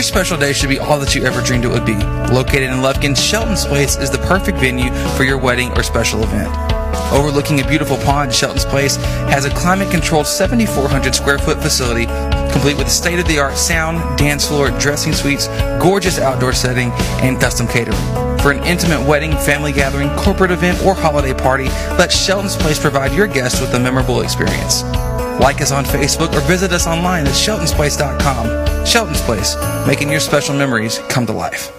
Your special day should be all that you ever dreamed it would be. Located in Lufkin, Shelton's Place is the perfect venue for your wedding or special event. Overlooking a beautiful pond, Shelton's Place has a climate-controlled 7,400-square-foot facility complete with state-of-the-art sound, dance floor, dressing suites, gorgeous outdoor setting, and custom catering. For an intimate wedding, family gathering, corporate event, or holiday party, let Shelton's Place provide your guests with a memorable experience. Like us on Facebook or visit us online at sheltonsplace.com. Shelton's Place, making your special memories come to life.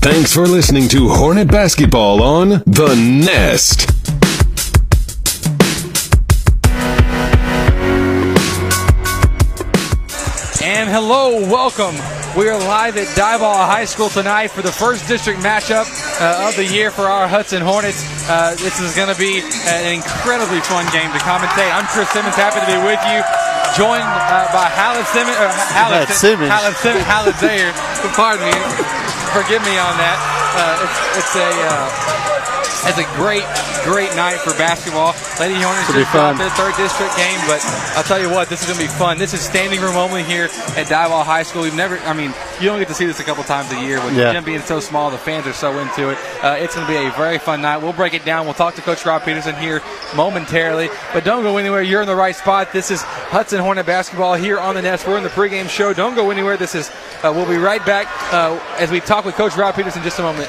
Thanks for listening to Hornet Basketball on The Nest. And hello, welcome. We are live at Diboll High School tonight for the first district matchup of the year for our Hudson Hornets. This is going to be an incredibly fun game to commentate. I'm Chris Simmons, happy to be with you, joined by Hallett Zayer. Pardon me, forgive me on that. It's a great night for basketball. Lady Hornets just dropped their third district game, but I'll tell you what, this is going to be fun. This is standing room only here at Diboll High School. You don't get to see this a couple times a year. With the gym being so small, the fans are so into it. It's going to be a very fun night. We'll break it down. We'll talk to Coach Rob Peterson here momentarily, but don't go anywhere. You're in the right spot. This is Hudson Hornet basketball here on The Nest. We're in the pregame show. Don't go anywhere. This is. We'll be right back as we talk with Coach Rob Peterson in just a moment.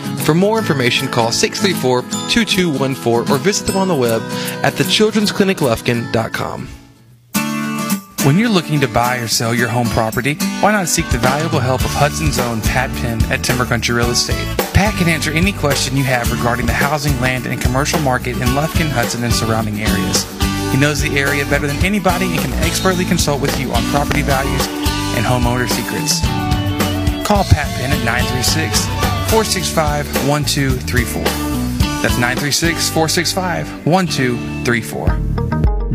For more information, call 634-2214 or visit them on the web at thechildrenscliniclufkin.com. When you're looking to buy or sell your home property, why not seek the valuable help of Hudson's own Pat Penn at Timber Country Real Estate? Pat can answer any question you have regarding the housing, land, and commercial market in Lufkin, Hudson, and surrounding areas. He knows the area better than anybody and can expertly consult with you on property values and homeowner secrets. Call Pat Penn at 936-465-1234. That's 936-465-1234.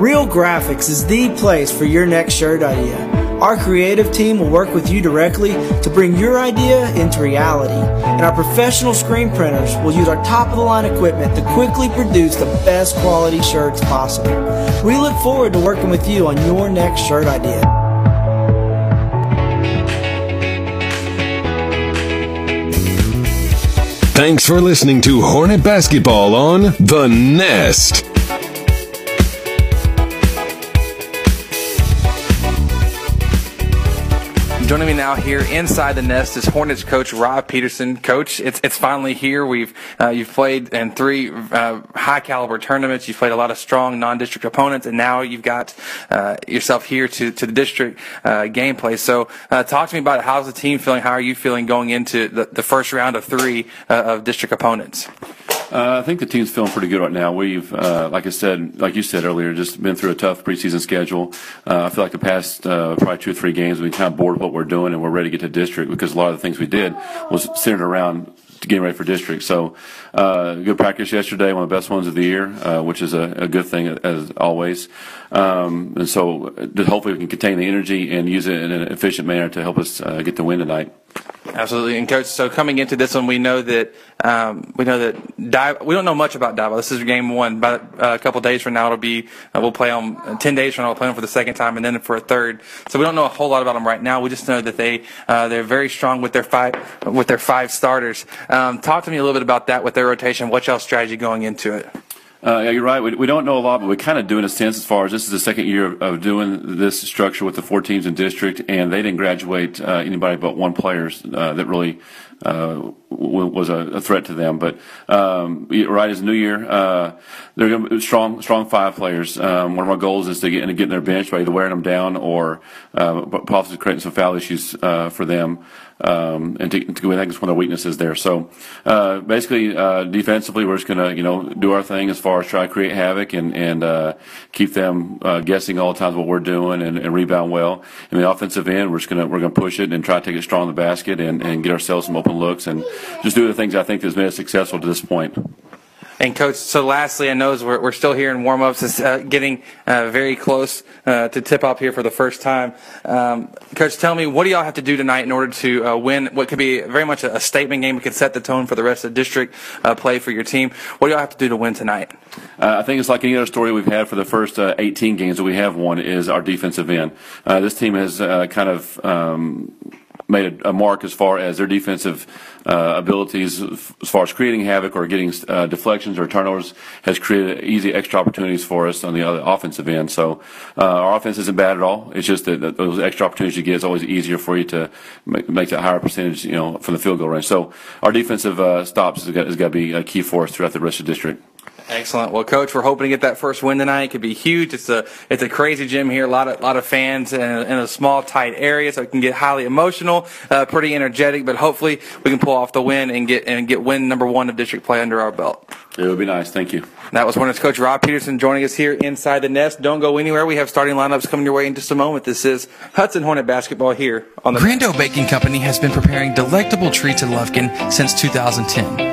Real Graphics is the place for your next shirt idea. Our creative team will work with you directly to bring your idea into reality. And our professional screen printers will use our top-of-the-line equipment to quickly produce the best quality shirts possible. We look forward to working with you on your next shirt idea. Thanks for listening to Hornet Basketball on The Nest. Joining me now here inside the Nest is Hornets coach Rob Peterson. Coach, it's finally here. You've played in three high caliber tournaments. You've played a lot of strong non-district opponents, and now you've got yourself here to the district gameplay. So talk to me about it. How's the team feeling? How are you feeling going into the first round of three of district opponents? I think the team's feeling pretty good right now. We've, like you said earlier, just been through a tough preseason schedule. I feel like the past probably two or three games we've been kind of bored with what we're doing, and we're ready to get to district because a lot of the things we did was centered around getting ready for district. So good practice yesterday, one of the best ones of the year, which is a good thing as always. And so hopefully we can contain the energy and use it in an efficient manner to help us get the win tonight. Absolutely. And Coach, so coming into this one, we don't know much about Diboll. This is game one. About a couple days from now, it'll be we'll play them 10 days from now. We'll play them for the second time and then for a third. So we don't know a whole lot about them right now. We just know that they're very strong with their five starters. Talk to me a little bit about that with their rotation. What's y'all's strategy going into it? Yeah, you're right. We don't know a lot, but we kind of do in a sense as far as this is the second year of doing this structure with the four teams in district, and they didn't graduate anybody but one player that really was a threat to them. But right, it's a new year. They're going to be strong five players. One of our goals is to get in their bench by either wearing them down or possibly creating some foul issues for them. And I think it's one of the weaknesses there. So basically, defensively, we're just going to do our thing as far as try to create havoc and keep them guessing all the time what we're doing and rebound well. And the offensive end, we're going to push it and try to take it strong in the basket and get ourselves some open looks and just do the things I think that's made us successful to this point. And, Coach, so lastly, I know as we're still here in warm-ups. It's getting very close to tip-off here for the first time. Coach, tell me, what do y'all have to do tonight in order to win what could be very much a statement game that could set the tone for the rest of the district play for your team? What do y'all have to do to win tonight? I think it's like any other story we've had for the first 18 games that we have won is our defensive end. This team has kind of made a mark as far as their defensive abilities as far as creating havoc or getting deflections or turnovers has created easy extra opportunities for us on the other offensive end. So our offense isn't bad at all. It's just that those extra opportunities you get is always easier for you to make that higher percentage, from the field goal range. So our defensive stops has got to be a key for us throughout the rest of the district. Excellent. Well, Coach, we're hoping to get that first win tonight. It could be huge. It's a crazy gym here. A lot of fans in a small, tight area, so it can get highly emotional, pretty energetic. But hopefully, we can pull off the win and get win number one of district play under our belt. It would be nice. Thank you. That was Hornets Coach Rob Peterson joining us here inside the Nest. Don't go anywhere. We have starting lineups coming your way in just a moment. This is Hudson Hornet basketball here on the Grando Baking Company has been preparing delectable treats in Lufkin since 2010.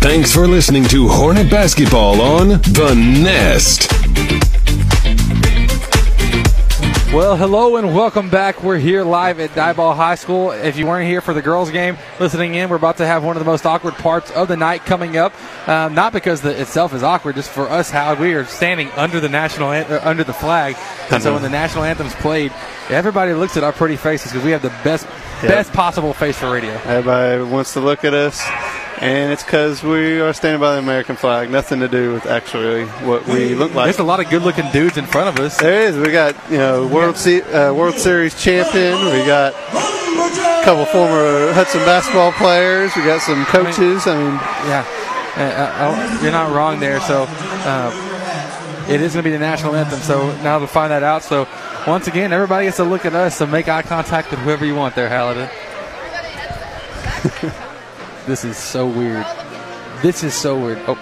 Thanks for listening to Hornet Basketball on The Nest. Well, hello and welcome back. We're here live at Diboll High School. If you weren't here for the girls' game, listening in, we're about to have one of the most awkward parts of the night coming up. Not because itself is awkward, just for us, how we are standing under the under the flag. And so when the national anthem's played, everybody looks at our pretty faces because we have the best possible face for radio. Everybody wants to look at us. And it's because we are standing by the American flag. Nothing to do with actually what we look like. There's a lot of good-looking dudes in front of us. There is. We got World Series champion. We got a couple former Hudson basketball players. We got some coaches. You're not wrong there. So it is going to be the national anthem. So now to find that out. So once again, everybody gets to look at us. So make eye contact with whoever you want there, Hallett. This is so weird. Oh.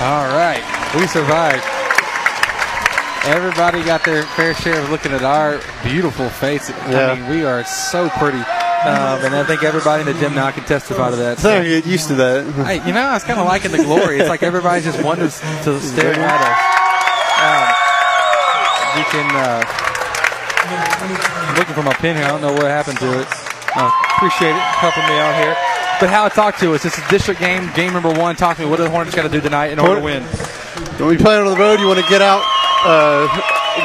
All right, we survived. Everybody got their fair share of looking at our beautiful faces. Yeah. I mean, we are so pretty. And I think everybody in the gym now can testify to that. So you get used to that. Hey, you know, I was kind of liking the glory. It's like everybody's just wanting to stare at us. You can, I'm looking for my pin here. I don't know what happened to it. I appreciate it helping me out here. But Hallett, talk to us. This is district game, game number one. Talk to me. What do the Hornets got to do tonight in order to win? When we play on the road, you want to get out,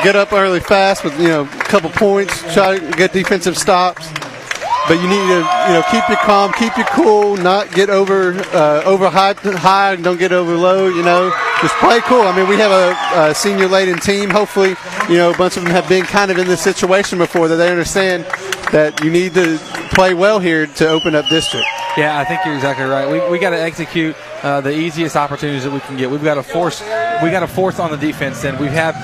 get up early fast with, you know, a couple points, try to get defensive stops. But you need to, you know, keep your calm, keep your cool, not get over high, and don't get over low, you know. Just play cool. I mean, we have a senior-laden team. Hopefully, you know, a bunch of them have been kind of in this situation before, that they understand that you need to play well here to open up district. Yeah, I think you're exactly right. We got to execute the easiest opportunities that we can get. We got to force on the defense, and we have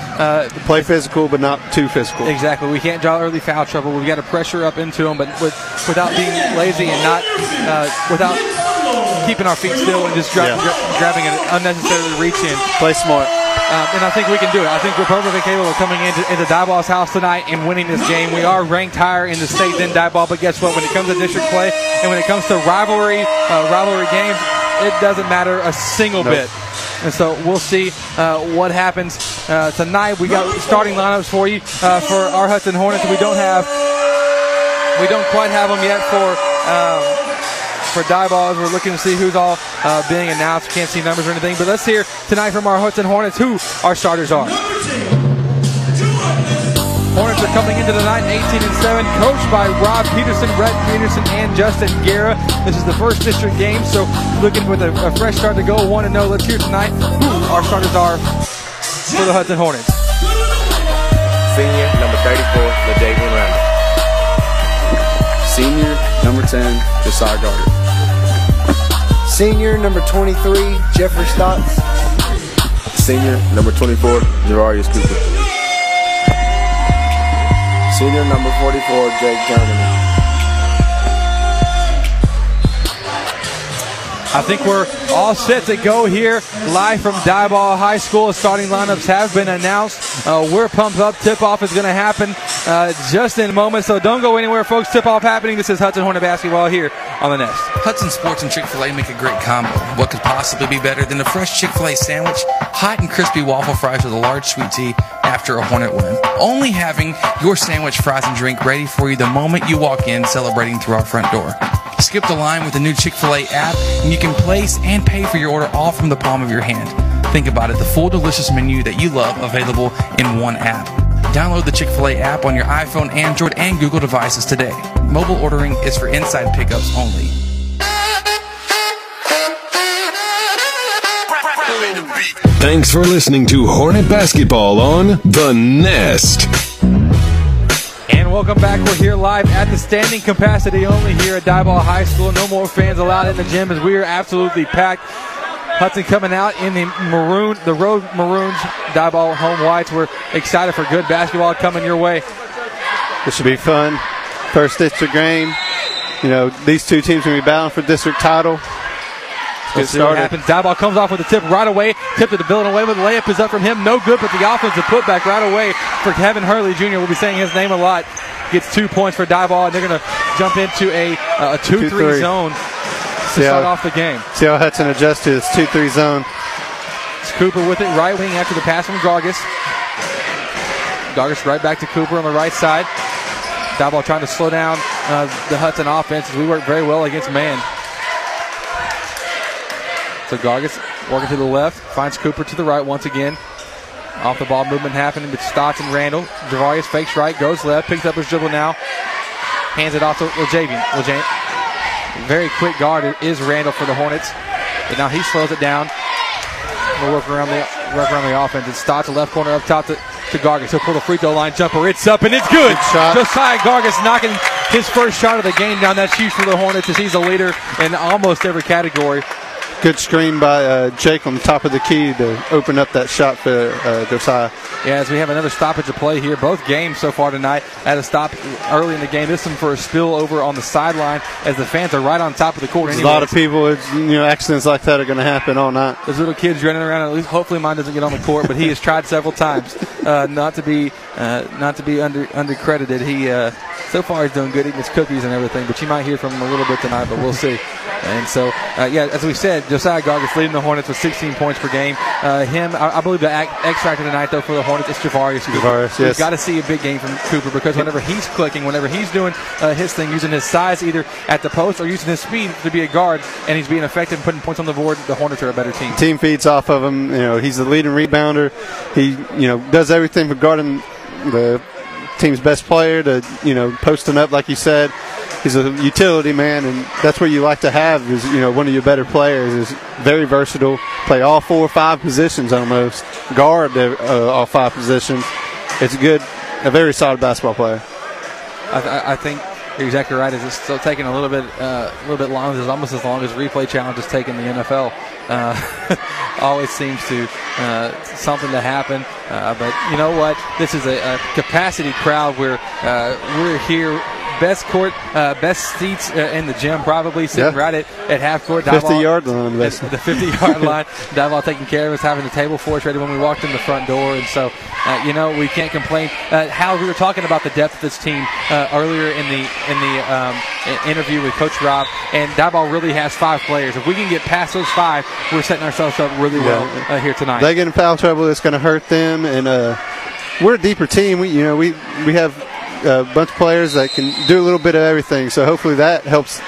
play physical, but not too physical. Exactly. We can't draw early foul trouble. We've got to pressure up into them, but without being lazy and not without keeping our feet still and just grabbing an unnecessary reach in. Play smart. And I think we can do it. I think we're perfectly capable of coming into Diboll's house tonight and winning this game. We are ranked higher in the state than Diboll, but guess what? When it comes to district play and when it comes to rivalry games, it doesn't matter a single bit. And so we'll see what happens tonight. We got starting lineups for you for our Hudson Hornets. We don't quite have them yet for Diboll. We're looking to see who's all being announced. Can't see numbers or anything, but let's hear tonight from our Hudson Hornets who our starters are. Hornets are coming into tonight 18-7, coached by Rob Peterson, Brad Peterson, and Justin Guerra. This is the first district game, so looking with a fresh start to go, 1-0. Let's hear tonight who our starters are for the Hudson Hornets. Senior, number 34, LeJavian Randall. Senior, number 10, Josiah Garter. Senior, number 23, Jeffrey Stotts. Senior, number 24, Gerarius Cooper. Senior number 44, Jake Germany. I think we're all set to go here live from Diboll High School. Starting lineups have been announced. We're pumped up. Tip-off is going to happen just in a moment, so don't go anywhere, folks. Tip-off happening. This is Hudson Hornet Basketball here on the Nest. Hudson Sports and Chick-fil-A make a great combo. What could possibly be better than a fresh Chick-fil-A sandwich, hot and crispy waffle fries with a large sweet tea, after a Hornet win. Only having your sandwich, fries, and drink ready for you the moment you walk in, celebrating through our front door. Skip the line with the new Chick-fil-A app, and you can place and pay for your order all from the palm of your hand. Think about it, the full delicious menu that you love available in one app. Download the Chick-fil-A app on your iPhone, Android, and Google devices today. Mobile ordering is for inside pickups only. Thanks for listening to Hornet Basketball on The Nest. And welcome back. We're here live at the standing capacity only here at Diboll High School. No more fans allowed in the gym as we are absolutely packed. Hudson coming out in the maroon, the road maroons, Diboll home whites. We're excited for good basketball coming your way. This should be fun. First district game. You know, these two teams are going to be battling for district title. Let's see what happens. Diboll comes off with a tip right away. Tipped it to Villanueva. The layup is up from him. No good, but the offensive putback right away for Kevin Hurley Jr. We'll be saying his name a lot. Gets 2 points for Diboll, and they're going to jump into a 2-3 zone to start off the game. See how Hudson adjusts to his 2-3 zone. It's Cooper with it. Right wing after the pass from Gargis. Gargis right back to Cooper on the right side. Diboll trying to slow down the Hudson offense as we work very well against man. So Gargis working to the left, finds Cooper to the right once again. Off the ball movement happening with Stotts and Randall. Gerarius fakes right, goes left, picks up his dribble now. Hands it off to LeJavian. Very quick guard is Randall for the Hornets. But now he slows it down. We'll work around the offense. It's Stotts, left corner up top to Gargis. He'll pull the free throw line jumper. It's up and it's good. Josiah Gargis knocking his first shot of the game down. That's huge for the Hornets as he's a leader in almost every category. Good screen by Jake on the top of the key to open up that shot for Josiah. Yeah, as we have another stoppage of play here. Both games so far tonight at a stop early in the game. This one for a spillover on the sideline as the fans are right on top of the court. Anyways, a lot of people, accidents like that are going to happen all night. There's little kids running around. At least hopefully mine doesn't get on the court, but he has tried several times not to be undercredited. He so far he's doing good, eating his cookies and everything, but you might hear from him a little bit tonight, but we'll see. And so, as we said, Josiah Garter leading the Hornets with 16 points per game. I believe the X factor tonight, though, for the Hornets is Gerarius Cooper. We've got to see a big game from Cooper because whenever he's clicking, whenever he's doing his thing, using his size either at the post or using his speed to be a guard, and he's being effective and putting points on the board, the Hornets are a better team. Team feeds off of him. He's the leading rebounder. He, does everything for guarding the team's best player to, posting up, like you said. He's a utility man, and that's what you like to have is, one of your better players is very versatile, play all 4 or 5 positions almost, guard all 5 positions. It's a very solid basketball player. I think you're exactly right. It's still taking a little bit longer. It's almost as long as replay challenge is taking the NFL. Always seems to something to happen. But you know what? This is a capacity crowd where we're here. Best court, best seats in the gym probably, sitting right at half court. 50-yard line. The 50-yard line. Diboll taking care of us, having the table for us ready when we walked in the front door. And so, we can't complain. Hal, we were talking about the depth of this team earlier in the interview with Coach Rob, and Diboll really has 5 players. If we can get past those 5, we're setting ourselves up really well here tonight. They get in foul trouble, it's going to hurt them. And we're a deeper team. We have a bunch of players that can do a little bit of everything, so hopefully that helps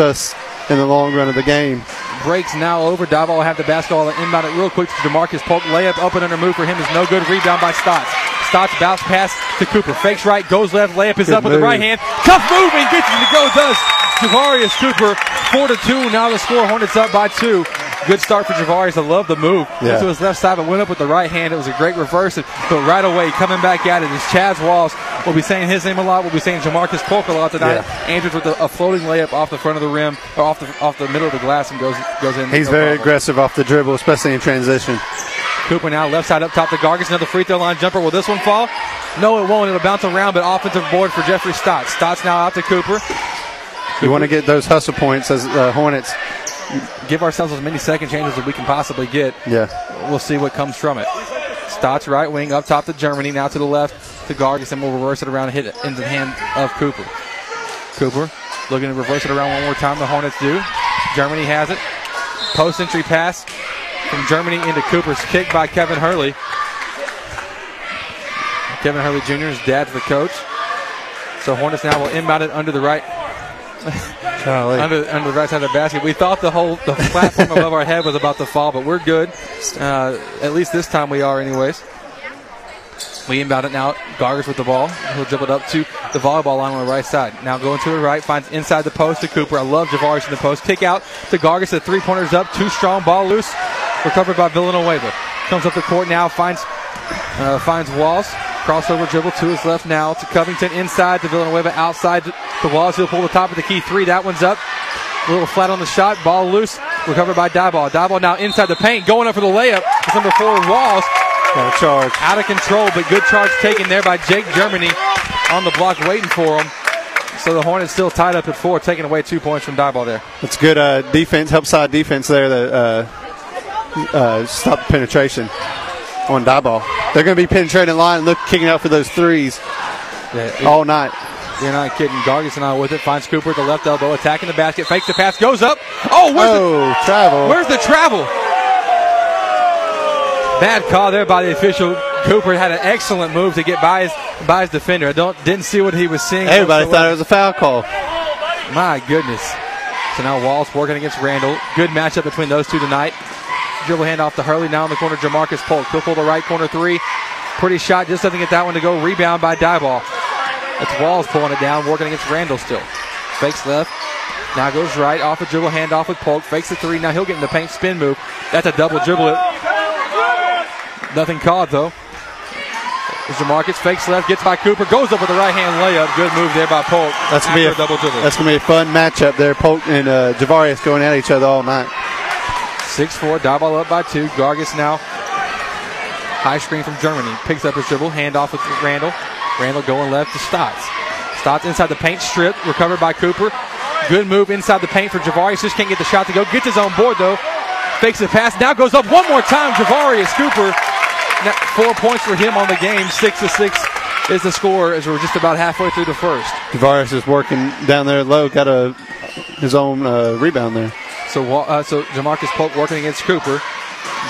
us in the long run of the game. Breaks now over. Diboll will have the basketball and inbound it real quick to DeMarcus Polk. Layup up and under move for him is no good. Rebound by Stotts. Stotts bounce pass to Cooper. Fakes right, goes left. Layup is up with the right hand. Tough move and gets it to go. Does Gerarius Cooper 4-2. Now the score. Hornets up by 2. Good start for Gerarius. I love the move. Went to his left side, but went up with the right hand. It was a great reverse, but right away coming back at it is Chaz Walls. We'll be saying his name a lot. We'll be saying Jamarcus Polk a lot tonight. Yeah. Andrews with a floating layup off the front of the rim, or off the middle of the glass, and goes in. He's very aggressive off the dribble, especially in transition. Cooper now left side up top to Gargis. Another free throw line jumper. Will this one fall? No, it won't. It'll bounce around, but offensive board for Jeffrey Stotts. Stotts now out to Cooper. You want to get those hustle points as Hornets. Give ourselves as many second chances as we can possibly get. Yeah. We'll see what comes from it. Stotts right wing up top to Germany, now to the left to Gargis, and we'll reverse it around and hit it into the hand of Cooper. Cooper looking to reverse it around one more time. The Hornets do. Germany has it. Post entry pass from Germany into Cooper's kick by Kevin Hurley. Kevin Hurley Jr., his dad's the coach. So Hornets now will inbound it under the right. Under the right side of the basket. We thought the platform above our head was about to fall, but we're good. At least this time we are anyways. We inbound it now. Gargis with the ball. He'll dribble it up to the volleyball line on the right side. Now going to the right. Finds inside the post to Cooper. I love Gerarius in the post. Kick out to Gargis. The three-pointer's up. Too strong. Ball loose. Recovered by Villanueva. Comes up the court now. Finds Walls. Crossover dribble to his left now to Covington, inside to Villanueva, outside to Walls. He'll pull the top of the key three. That one's up. A little flat on the shot. Ball loose. Recovered by Diboll. Diboll now inside the paint. Going up for the layup. It's number 4, Walls. Got a charge. Out of control, but good charge taken there by Jake Germany on the block waiting for him. So the Hornets still tied up at 4, taking away 2 points from Diboll there. That's good defense, help side defense there that stopped the penetration on Diboll. They're going to be penetrating line, kicking out for those threes all night. You're not kidding. Gargis and I with it. Finds Cooper at the left elbow, attacking the basket, fakes the pass, goes up. Travel. Where's the travel? Bad call there by the official. Cooper had an excellent move to get by his defender. I didn't see what he was seeing. Everybody thought it was a foul call. My goodness. So now Walls working against Randall. Good matchup between those two tonight. Dribble handoff to Hurley. Now in the corner, Jamarcus Polk. He'll pull the right corner three. Pretty shot. Just doesn't get that one to go. Rebound by Diboll. It's Walls pulling it down. Working against Randall still. Fakes left. Now goes right. Off a dribble handoff with Polk. Fakes the three. Now he'll get in the paint. Spin move. That's a double dribble. Nothing called, though. Jamarcus fakes left. Gets by Cooper. Goes up with the right-hand layup. Good move there by Polk. That's going to be a fun matchup there. Polk and Gerarius going at each other all night. 6-4, Diboll up by two. Gargis now. High screen from Germany. Picks up his dribble. Handoff with Randall. Randall going left to Stotts. Stotts inside the paint. Stripped. Recovered by Cooper. Good move inside the paint for Gervais. Just can't get the shot to go. Gets his own board, though. Fakes the pass. Now goes up one more time. Gervais Cooper. 4 points for him on the game. 6-6 is the score as we're just about halfway through the first. Gervais is working down there low. Got his own rebound there. So Jamarcus Polk working against Cooper.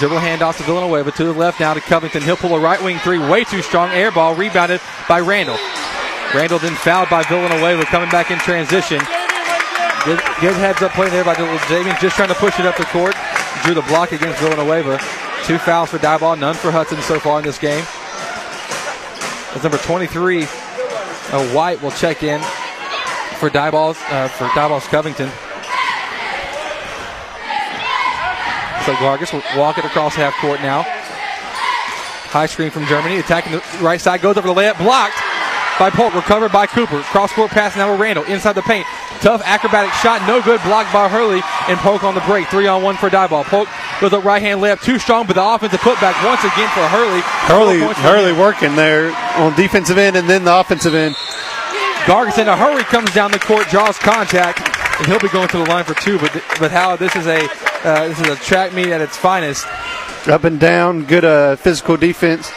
Dribble handoff to Villanueva to the left now to Covington. He'll pull a right wing three. Way too strong. Air ball rebounded by Randall. Randall then fouled by Villanueva coming back in transition. Good heads up play there by LeJavian. Just trying to push it up the court. Drew the block against Villanueva. Two fouls for Diboll, none for Hudson so far in this game. As number 23, White will check in for Diboll's Covington. So Gargis will walk it across half court now. High screen from Germany, attacking the right side, goes over the layup, blocked by Polk, recovered by Cooper. Cross-court pass now to Randall, inside the paint. Tough acrobatic shot, no good, blocked by Hurley, and Polk on the break. 3-on-1 for Diboll. Polk goes up right-hand layup, too strong, but the offensive putback once again for Hurley. Hurley working there on defensive end and then the offensive end. Gargis in a hurry, comes down the court, draws contact, and he'll be going to the line for two, but Howard, this is a track meet at its finest. Up and down, good physical defense.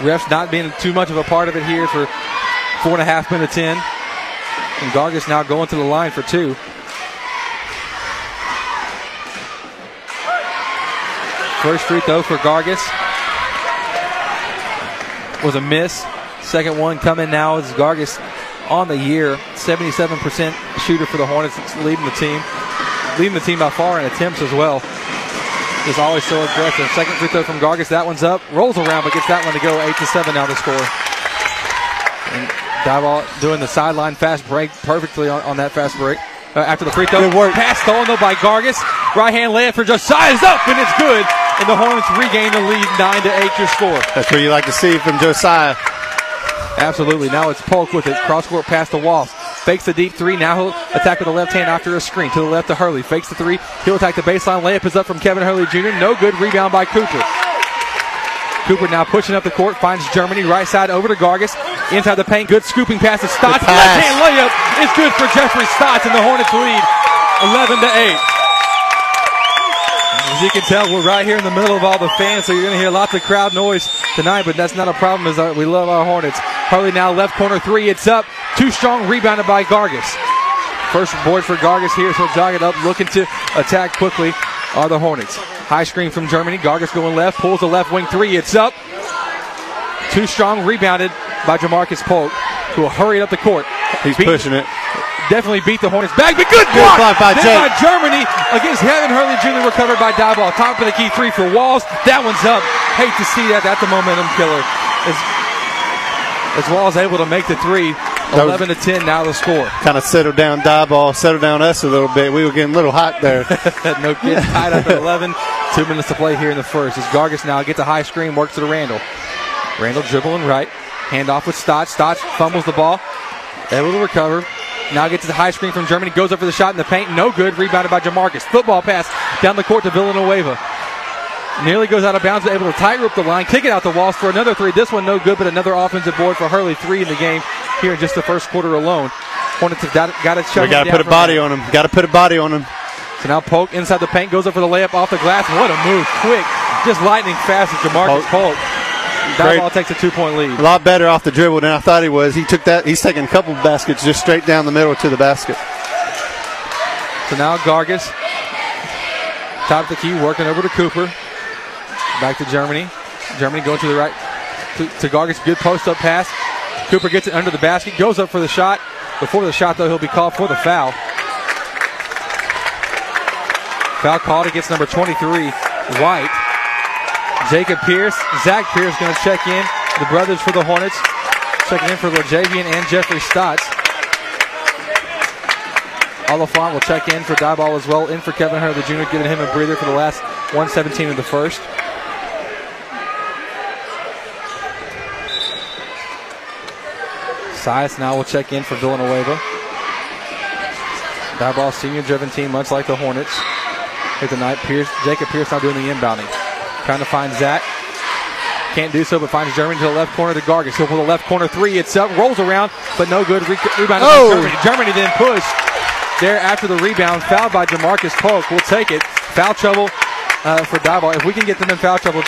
Refs not being too much of a part of it here for 4.5 minutes in. And Gargis now going to the line for two. First free throw for Gargis was a miss. Second one coming now is Gargis on the year. 77% shooter for the Hornets, leading the team by far in attempts as well. Is always so aggressive. Second free throw from Gargis. That one's up. Rolls around, but gets that one to go. 8-7 now to score. And Diboll doing the sideline fast break perfectly on that fast break. After the free throw, good work. Pass stolen though by Gargis. Right hand layup for Josiah's up, and it's good. And the Hornets regain the lead, 9-8 to score. That's what you like to see from Josiah. Absolutely. Now it's Polk with it. Cross-court pass to Walls. Fakes the deep three. Now he'll attack with the left hand after a screen. To the left to Hurley. Fakes the three. He'll attack the baseline. Layup is up from Kevin Hurley Jr. No good. Rebound by Cooper. Cooper now pushing up the court. Finds Germany. Right side over to Gargis. Inside the paint. Good scooping pass to Stotts. Left hand layup is good for Jeffrey Stotts. And the Hornets lead 11-8. As you can tell, we're right here in the middle of all the fans, so you're going to hear lots of crowd noise tonight, but that's not a problem as we love our Hornets. Hurley now left corner three. It's up. Too strong. Rebounded by Gargis. First board for Gargis here. So jog it up. Looking to attack quickly are the Hornets. High screen from Germany. Gargis going left. Pulls the left wing three. It's up. Too strong. Rebounded by Jamarcus Polk, who will hurry up the court. He's pushing it. Definitely beat the Hornets back. But good block by Germany against Kevin Hurley Jr. Recovered by Diboll. Top of the key three for Walls. That one's up. Hate to see that. That's a momentum killer. As Walls able to make the three, 11-10 now the score. Kind of settled down Diboll, settled down us a little bit. We were getting a little hot there. No kidding, tied up at 11. 2 minutes to play here in the first. As Gargis now gets a high screen, works to Randall. Randall dribbling right, handoff with Stotts. Stotts fumbles the ball, able to recover. Now gets the high screen from Germany, goes up for the shot in the paint, no good, rebounded by Jamarcus. Football pass down the court to Villanueva. Nearly goes out of bounds, but able to tightrope the line, kick it out the Walls for another three. This one no good, but another offensive board for Hurley. Three in the game here in just the first quarter alone. Hornets have got to shut him down. We got to put a body on him. Got to put a body on him. So now Polk inside the paint, goes up for the layup off the glass. What a move. Quick. Just lightning fast with Jamarcus Polk. Diboll takes a 2-point lead. A lot better off the dribble than I thought he was. He took that. He's taking a couple baskets just straight down the middle to the basket. So now Gargis, top of the key, working over to Cooper. Back to Germany. Germany going to the right to Gargis. Good post-up pass. Cooper gets it under the basket. Goes up for the shot. Before the shot, though, he'll be called for the foul. Foul called against number 23, White. Jacob Pierce. Zach Pierce going to check in. The brothers for the Hornets. Checking in for LeJavian and Jeffrey Stotts. Oliphant will check in for Diboll as well. In for Kevin Hurley Jr., giving him a breather for the last 1:17 of the first. Sias now will check in for Villanueva. Diboll senior-driven team, much like the Hornets. here tonight. Jacob Pierce now doing the inbounding. Trying to find Zach. Can't do so, but finds Germany to the left corner to Gargis. He'll pull the left corner three. It's up, rolls around, but no good. Rebound to Germany. Germany then pushed there after the rebound. Fouled by Jamarcus Polk. We'll take it. Foul trouble for Diboll. If we can get them in foul trouble,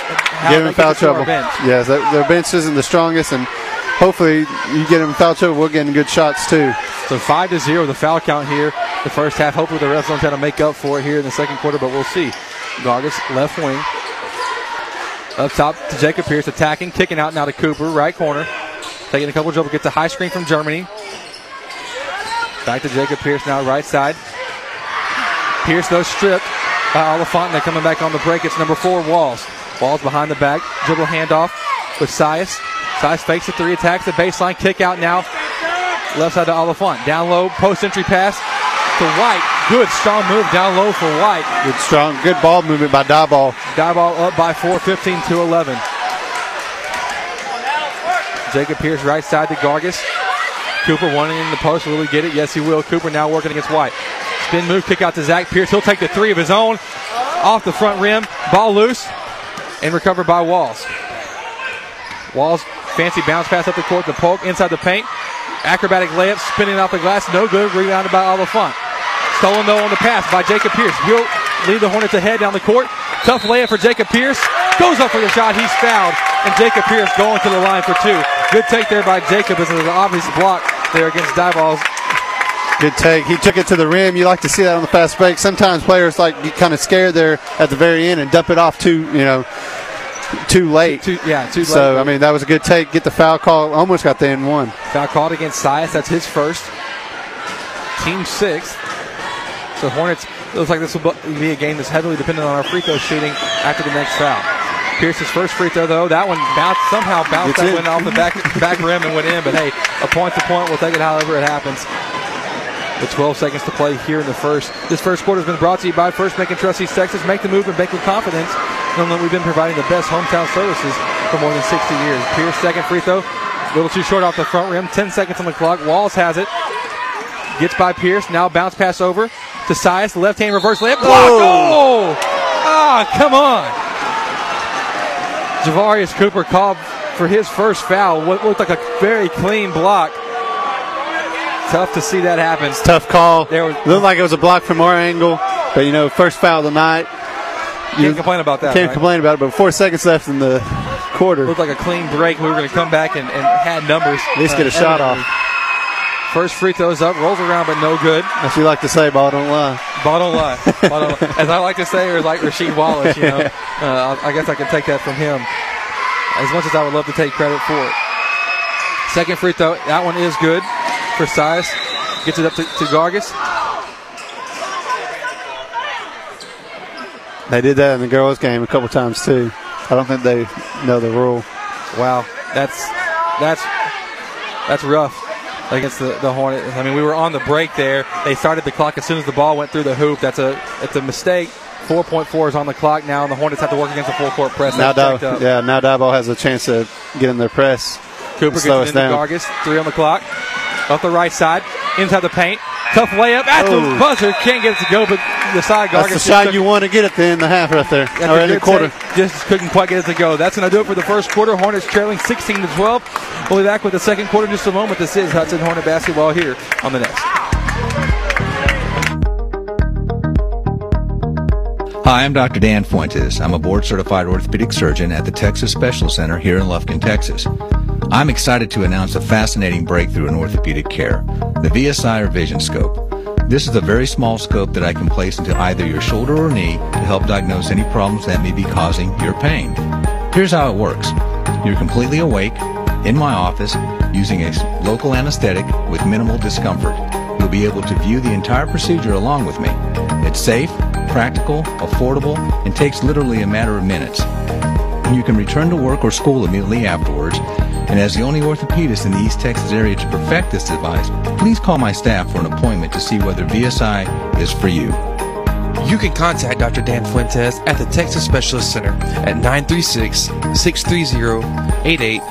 give them foul trouble. Yes, their bench isn't the strongest, and hopefully you get them in foul trouble. We're getting good shots too. So 5-0 the foul count here the first half. Hopefully the refs don't try to make up for it here in the second quarter, but we'll see. Gargis left wing. Up top to Jacob Pierce, attacking, kicking out now to Cooper, right corner. Taking a couple of dribbles, gets a high screen from Germany. Back to Jacob Pierce now, right side. Pierce, though, stripped by Oliphant. They're coming back on the break. It's number 4, Walls. Walls behind the back, dribble handoff with Sias. Sias fakes the three, attacks the baseline, kick out now. Left side to Oliphant. Down low, post entry pass to White. Good, strong move down low for White. Good, strong, good ball movement by Diboll. Diboll up by 4, 15-11. Jacob Pierce right side to Gargis. Cooper wanting in the post. Will he get it? Yes, he will. Cooper now working against White. Spin move, kick out to Zach Pierce. He'll take the three of his own. Off the front rim. Ball loose and recovered by Walls. Walls, fancy bounce pass up the court to Polk. Inside the paint. Acrobatic layup, spinning off the glass. No good. Rebounded by Oliphant. Stolen, though, on the pass by Jacob Pierce. He'll lead the Hornets ahead down the court. Tough layup for Jacob Pierce. Goes up for the shot. He's fouled. And Jacob Pierce going to the line for two. Good take there by Jacob. This is an obvious block there against Diboll. Good take. He took it to the rim. You like to see that on the fast break. Sometimes players like get kind of scared there at the very end and dump it off too late. Too late. So, I mean, that was a good take. Get the foul call. Almost got the end one. Foul called against Sias. That's his first. Team 6. The Hornets, looks like this will be a game that's heavily dependent on our free throw shooting after the next foul. Pierce's first free throw, though, that one bounced that went off the back rim and went in. But, hey, a point-to-point, we'll take it however it happens. With 12 seconds to play here in the first. This first quarter has been brought to you by First Bank and Trust East Texas. Make the move and bank with confidence. Knowing that we've been providing the best hometown services for more than 60 years. Pierce, second free throw, a little too short off the front rim. 10 seconds on the clock. Walls has it. Gets by Pierce. Now bounce pass over to Sias. Left hand reverse layup. Block. Oh! Come on. Gerarius Cooper called for his first foul. What looked like a very clean block. Tough to see that happen. It's a tough call. Looked like it was a block from our angle. But, you know, first foul of the night. Can't complain about that. Can't complain about it. But 4 seconds left in the quarter. Looked like a clean break. We were going to come back and had numbers. At least get a shot off. First free throw's up, rolls around, but no good. As you like to say, ball don't lie. Ball don't lie. Ball don't lie. As I like to say, or like Rasheed Wallace, you know. I guess I can take that from him as much as I would love to take credit for it. Second free throw, that one is good for Sias. Gets it up to Gargis. They did that in the girls' game a couple times, too. I don't think they know the rule. Wow. That's rough. Against the Hornets. I mean, we were on the break there. They started the clock as soon as the ball went through the hoop. That's a mistake. 4.4 is on the clock now, and the Hornets have to work against a full-court press. Now Diboll has a chance to get in their press. Cooper gets it into Gargis. 3 on the clock. Up the right side. Inside the paint. Tough layup. At the buzzer. Can't get it to go, but the side Gargis. That's the shot you want to get at the end of the half right there. Or in the quarter. Just couldn't quite get it to go. That's going to do it for the first quarter. Hornets trailing 16-12. We'll be back with the second quarter in just a moment. This is Hudson Hornet Basketball here on the Nest. Hi, I'm Dr. Dan Fuentes. I'm a board-certified orthopedic surgeon at the Texas Specialist Center here in Lufkin, Texas. I'm excited to announce a fascinating breakthrough in orthopedic care, the VSI or Vision Scope. This is a very small scope that I can place into either your shoulder or knee to help diagnose any problems that may be causing your pain. Here's how it works. You're completely awake, in my office, using a local anesthetic with minimal discomfort. You'll be able to view the entire procedure along with me. It's safe, practical, affordable, and takes literally a matter of minutes. You can return to work or school immediately afterwards. And as the only orthopedist in the East Texas area to perfect this device, please call my staff for an appointment to see whether VSI is for you. You can contact Dr. Dan Fuentes at the Texas Specialist Center at 936-630-8888.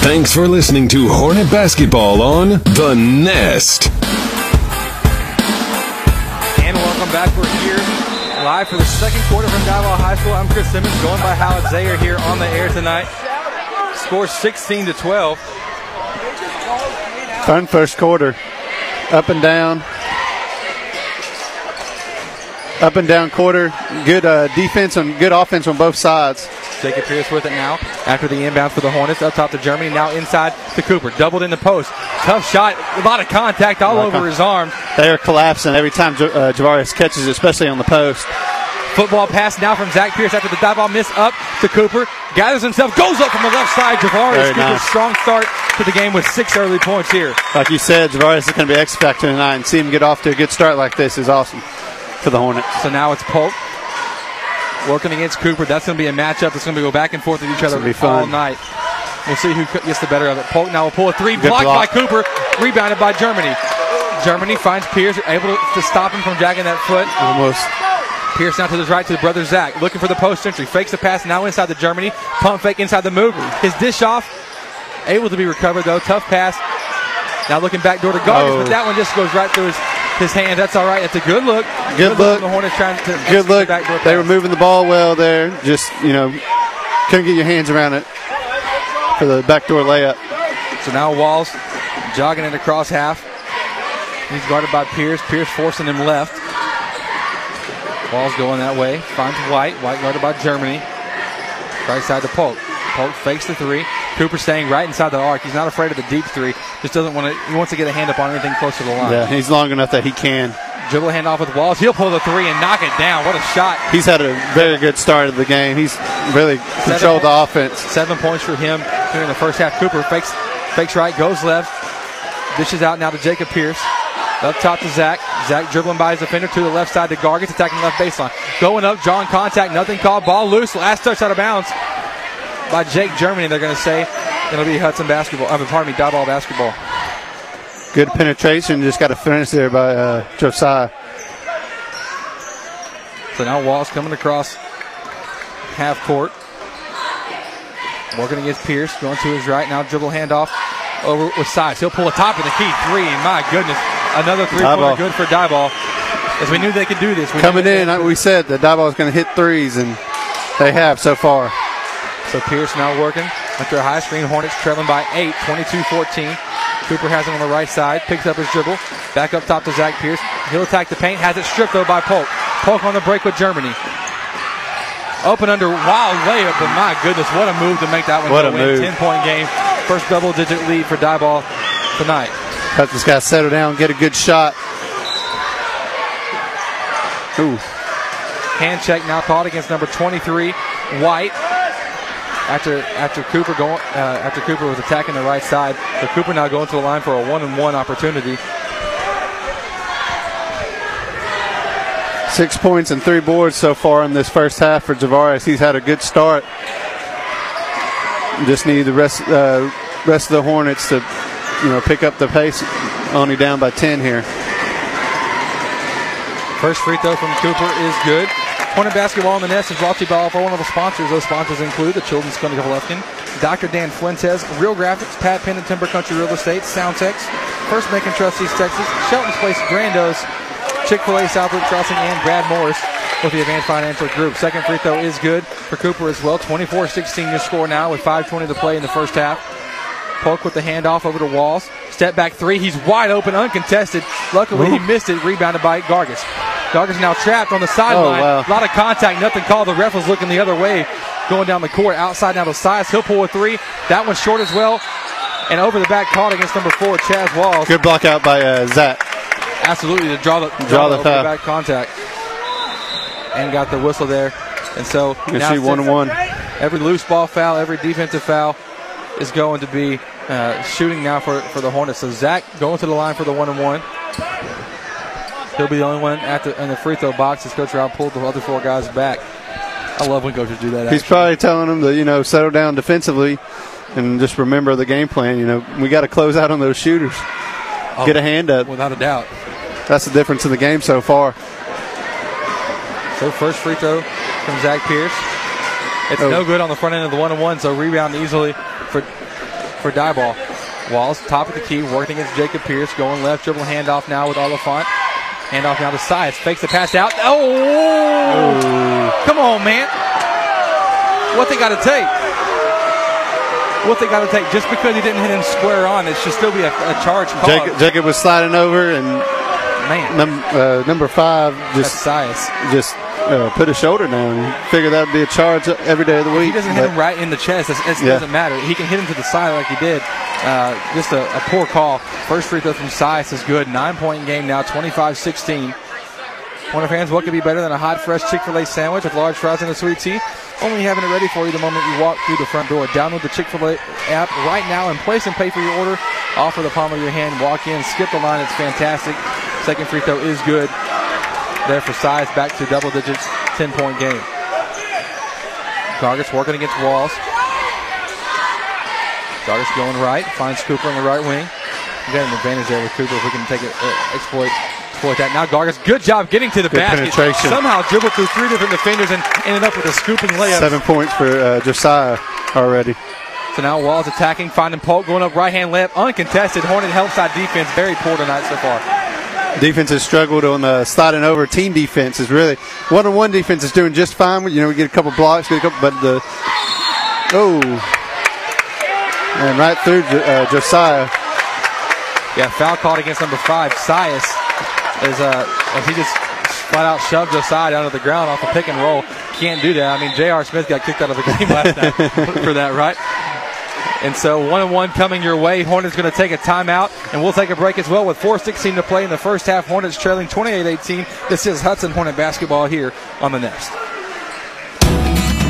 Thanks for listening to Hornet Basketball on The Nest. back. We're here live for the second quarter from Diboll High School. I'm Chris Simmons, going by Hallett Zayer here on the air tonight. Score 16-12. Fun first quarter. Up and down. Up and down quarter. Good defense and good offense on both sides. Jacob Pierce with it now after the inbound for the Hornets. Up top to Germany. Now inside to Cooper. Doubled in the post. Tough shot. A lot of contact all over his arm. They are collapsing every time Gerarius catches it, especially on the post. Football pass now from Zach Pierce after the dive ball miss up to Cooper. Gathers himself. Goes up from the left side. Gerarius Cooper's nice. Strong start to the game with 6 early points here. Like you said, Gerarius is going to be X Factor tonight. And see him get off to a good start like this is awesome for the Hornets. So now it's Polk working against Cooper. That's going to be a matchup that's going to go back and forth with each other all night. We'll see who gets the better of it. Polk now will pull a three, blocked by Cooper, rebounded by Germany. Germany finds Pierce, able to stop him from jacking that foot. Almost. Pierce now to his right to the brother Zach, looking for the post entry. Fakes the pass now inside the Germany. Pump fake inside the move. His dish off, able to be recovered though. Tough pass. Now looking back door to Garters, but that one just goes right through his hand. That's all right. That's a good look. Good look. The Hornets trying to good look. They were moving the ball well there. Just, you know, couldn't get your hands around it for the backdoor layup. So now Walls jogging in across half. He's guarded by Pierce. Pierce forcing him left. Walls going that way. Finds White. White guarded by Germany. Right side to Polk. Polk fakes the three. Cooper staying right inside the arc. He's not afraid of the deep three. Just doesn't want to. He wants to get a hand up on anything close to the line. Yeah, he's long enough that he can. Dribble handoff with Walls. He'll pull the three and knock it down. What a shot. He's had a very good start of the game. He's really controlled the offense. 7 points for him during the first half. Cooper fakes right, goes left. Dishes out now to Jacob Pierce. Up top to Zach. Zach dribbling by his defender to the left side to Gargis, attacking left baseline. Going up, drawing contact, nothing called. Ball loose, last touch out of bounds by Jake Germany. They're going to say it'll be Hudson basketball. Diboll basketball. Good penetration. Just got a finish there by Josiah. So now Walls coming across half court. Working against Pierce. Going to his right. Now dribble handoff over with Sias. He'll pull a top of the key three. My goodness. Another three-pointer good for Diboll. As we knew they could do this. Coming in, like we said, the Diboll is going to hit threes, and they have so far. So Pierce now working after a high screen. Hornets trailing by 8, 22-14. Cooper has him on the right side. Picks up his dribble. Back up top to Zach Pierce. He'll attack the paint. Has it stripped, though, by Polk. Polk on the break with Germany. Open under wild layup, but my goodness, what a move to make that one. What a win. 10-point game. First double-digit lead for Diboll tonight. Hudson's got to settle down, get a good shot. Ooh. Hand check now called against number 23, White. After Cooper was attacking the right side, so Cooper now going to the line for a 1-and-1 opportunity. 6 points and 3 boards so far in this first half for Gerarius. He's had a good start. Just need the rest of the Hornets to, pick up the pace. Only down by 10 here. First free throw from Cooper is good. Hornet Basketball on the Nest is brought to you by one of the sponsors. Those sponsors include the Children's Clinic of Lufkin, Dr. Dan Fuentes, Real Graphics, Pat Penn and Timber Country Real Estate, SoundText, First Bank and Trust East Texas, Shelton's Place, Grando's, Chick-fil-A, Southwood Crossing, and Brad Morris with the Advanced Financial Group. Second free throw is good for Cooper as well. 24-16 your score now with 5:20 to play in the first half. Polk with the handoff over to Walls. Step back three. He's wide open, uncontested. Luckily, he missed it. Rebounded by Gargis. Gargis now trapped on the sideline. Wow. A lot of contact. Nothing called. The ref was looking the other way. Going down the court. Outside now to Sias. He'll pull a three. That one's short as well. And over the back caught against number 4, Chaz Walls. Good block out by Zach. Absolutely to draw the foul. Back contact. And got the whistle there. And so now 1-1. Every loose ball foul, every defensive foul is going to be shooting now for the Hornets. So Zach going to the line for the 1-and-1. He'll be the only one in the free throw box as Coach Rob pulled the other 4 guys back. I love when coaches do that. He's probably telling them to, settle down defensively and just remember the game plan. We got to close out on those shooters. Oh, get a hand up. Without a doubt. That's the difference in the game so far. So first free throw from Zach Pierce. It's no good on the front end of the 1-and-1, so rebound easily for Diboll. Walls, top of the key, working against Jacob Pierce, going left, dribble handoff now with Oliphant. Handoff down to Sias. Fakes the pass out. Oh! Come on, man. What they got to take? What they got to take? Just because he didn't hit him square on, it should still be a charge call. Jacob was sliding over, and man, number five just Sias. Put his shoulder down. Figure that would be a charge every day of the week. He doesn't hit him right in the chest. It doesn't matter. He can hit him to the side like he did. Just a poor call. First free throw from Sias is good. 9-point game now, 25-16. Wonder fans, what could be better than a hot, fresh Chick-fil-A sandwich with large fries and a sweet tea? Only having it ready for you the moment you walk through the front door. Download the Chick-fil-A app right now and place and pay for your order. Off of the palm of your hand. Walk in. Skip the line. It's fantastic. Second free throw is good. There for Sias, back to double digits, 10-point game. Gargis working against Walls. Gargis going right, finds Cooper on the right wing. We got an advantage there with Cooper if we can take it, exploit that. Now Gargis, good job getting to the basket. Penetration. Somehow dribbled through three different defenders and ended up with a scooping layup. 7 points for Josiah already. So now Walls attacking, finding Polk, going up right-hand layup, uncontested. Hornet help side defense, very poor tonight so far. Defense has struggled on the sliding over. Team defense is really one-on-one defense is doing just fine. You know, we get a couple blocks, but the and right through Josiah. Yeah, foul called against number five. Sias is as he just flat out shoved Josiah down to the ground off a pick and roll. Can't do that. I mean, J.R. Smith got kicked out of the game last night for that, right? And so 1-on-1 coming your way. Hornets going to take a timeout, and we'll take a break as well with 4:16 to play in the first half. Hornets trailing 28-18. This is Hudson Hornet basketball here on the Nest.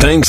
Thanks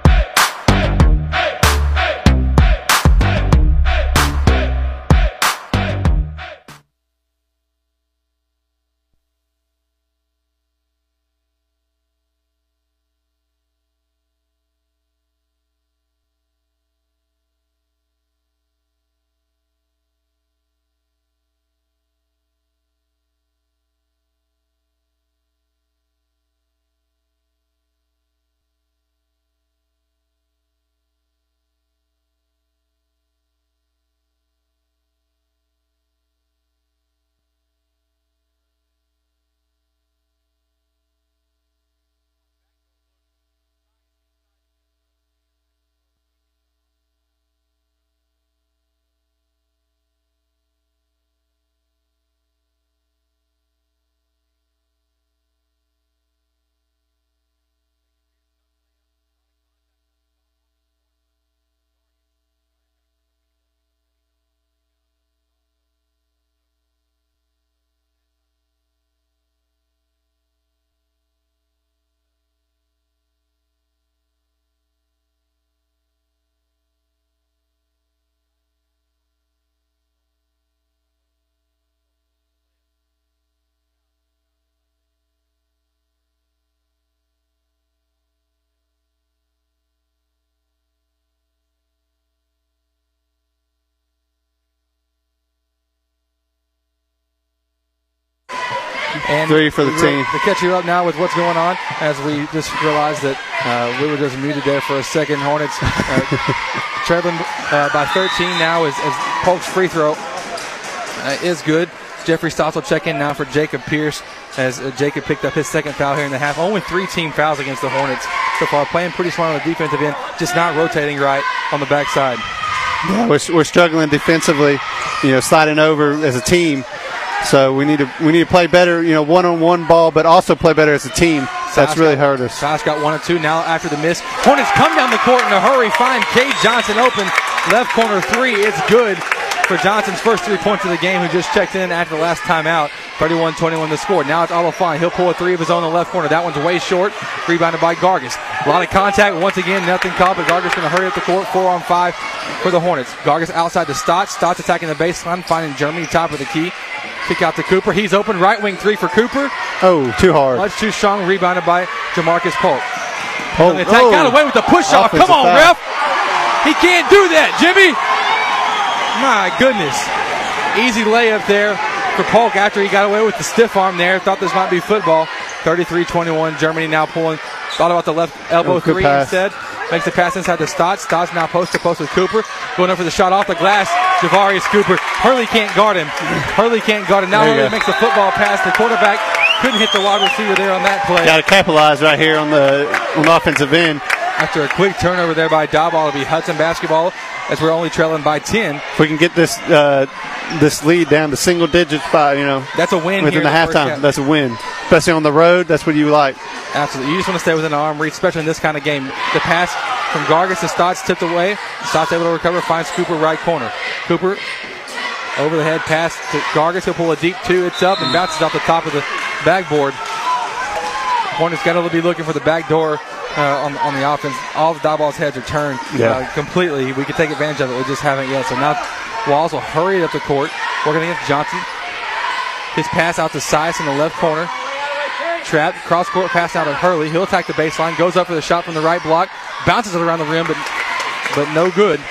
And three for the team. To catch you up now with what's going on, as we just realized that we were just muted there for a second. Hornets trailing by 13 now as Polk's free throw is good. Jeffrey Stotts will check in now for Jacob Pierce as Jacob picked up his second foul here in the half. Only 3 team fouls against the Hornets so far. Playing pretty smart on the defensive end, just not rotating right on the backside. Yeah, we're struggling defensively, you know, sliding over as a team. So we need to play better, you know, one-on-one ball, but also play better as a team. That's really hurt us. Sias got 1 and 2 now after the miss. Hornets come down the court in a hurry, find Kate Johnson open. Left corner three, it's good for Johnson's first 3 points of the game, who just checked in after the last timeout. 31-21 the score. Now it's Oliphant. He'll pull a three of his own in the left corner. That one's way short. Rebounded by Gargas. A lot of contact. Once again, nothing called, but Gargas going to hurry up the court. 4-on-5 for the Hornets. Gargas outside to Stotts. Stotts attacking the baseline, finding Germany top of the key. Kick out to Cooper. He's open. Right wing three for Cooper. Oh, too hard. Much too strong. Rebounded by Jamarcus Polk. Polk got away with the push-off. Come on, ref. He can't do that, Jimmy. My goodness. Easy layup there for Polk after he got away with the stiff arm there. Thought this might be football. 33-21. Germany now pulling. Thought about the left elbow three instead. Makes the pass inside to Stotts. Stotts now post to post with Cooper. Going up for the shot off the glass. Gerarius Cooper. Hurley can't guard him. Now Hurley makes the football pass. The quarterback couldn't hit the wide receiver there on that play. Got to capitalize right here on the offensive end. After a quick turnover there by Diboll, it'll be Hudson basketball as we're only trailing by 10. If we can get this lead down to single digits by, that's a win within the halftime. That's a win, especially on the road. That's what you like. Absolutely, you just want to stay within arm reach, especially in this kind of game. The pass from Gargas to Stotts tipped away. Stotts able to recover, finds Cooper right corner. Cooper over the head pass to Gargas. He'll pull a deep two. It's up and bounces off the top of the backboard. Hornets got to be looking for the back door. On the offense, all the Diboll's heads are turned completely. We could take advantage of it. We just haven't yet. So now Walls will hurry up the court. Working against Johnson. His pass out to Sias in the left corner. Trap. Cross-court pass out to Hurley. He'll attack the baseline. Goes up for the shot from the right block. Bounces it around the rim, but no good.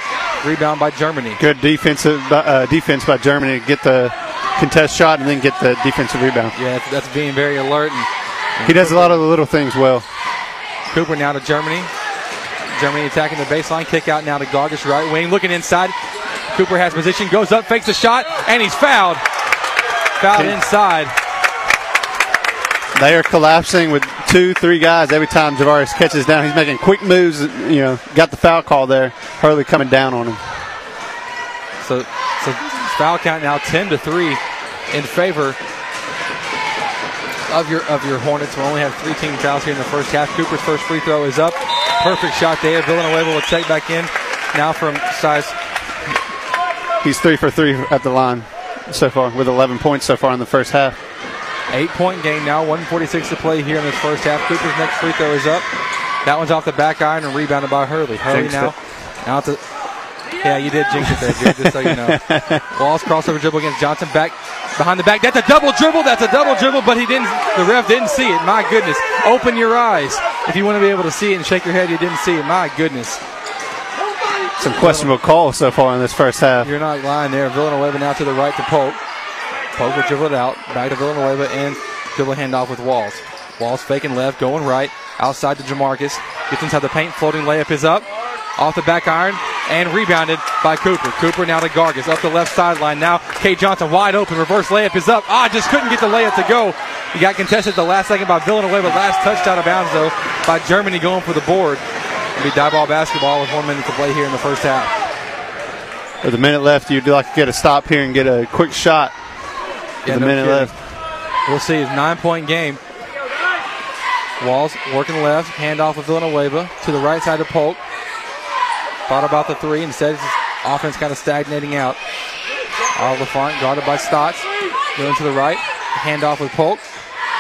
Rebound by Germany. Good defense by Germany to get the contest shot and then get the defensive rebound. Yeah, that's being very alert. And he does a lot of the little things well. Cooper now to Germany. Germany attacking the baseline. Kick out now to Gargas, right wing. Looking inside. Cooper has position. Goes up, fakes the shot, and he's fouled. Fouled inside. They are collapsing with 2-3 guys every time Gerarius catches down. He's making quick moves. Got the foul call there. Hurley coming down on him. So foul count now 10-3 in favor of your Hornets. We only have three team fouls here in the first half. Cooper's first free throw is up. Perfect shot there. Villanueva will check back in now from Sias. He's 3 for 3 at the line so far with 11 points so far in the first half. 8-point game now. 1:46 to play here in this first half. Cooper's next free throw is up. That one's off the back iron and rebounded by Hurley. Hurley now out to... Yeah, you did jinx it there, dude, just so you know. Walls crossover dribble against Johnson. Back behind the back. That's a double dribble, but the ref didn't see it. My goodness. Open your eyes. If you want to be able to see it and shake your head, you didn't see it. My goodness. Some questionable calls so far in this first half. You're not lying there. Villanueva now to the right to Polk. Polk will dribble it out. Back to Villanueva and dribble handoff with Walls. Walls faking left, going right. Outside to Jamarcus. Gets inside the paint. Floating layup is up. Off the back iron and rebounded by Cooper. Cooper now to Gargas up the left sideline. Now Kate Johnson wide open. Reverse layup is up. Just couldn't get the layup to go. He got contested at the last second by Villanueva. Last touched out of bounds, though, by Germany going for the board. It'll be Diboll basketball with 1 minute to play here in the first half. With a minute left, you'd like to get a stop here and get a quick shot. Left. We'll see. It's a 9-point game. Walls working left. Handoff of Villanueva to the right side of Polk. Thought about the three, instead his offense kind of stagnating out. Oliphant guarded by Stotts. Going to the right. Handoff with Polk.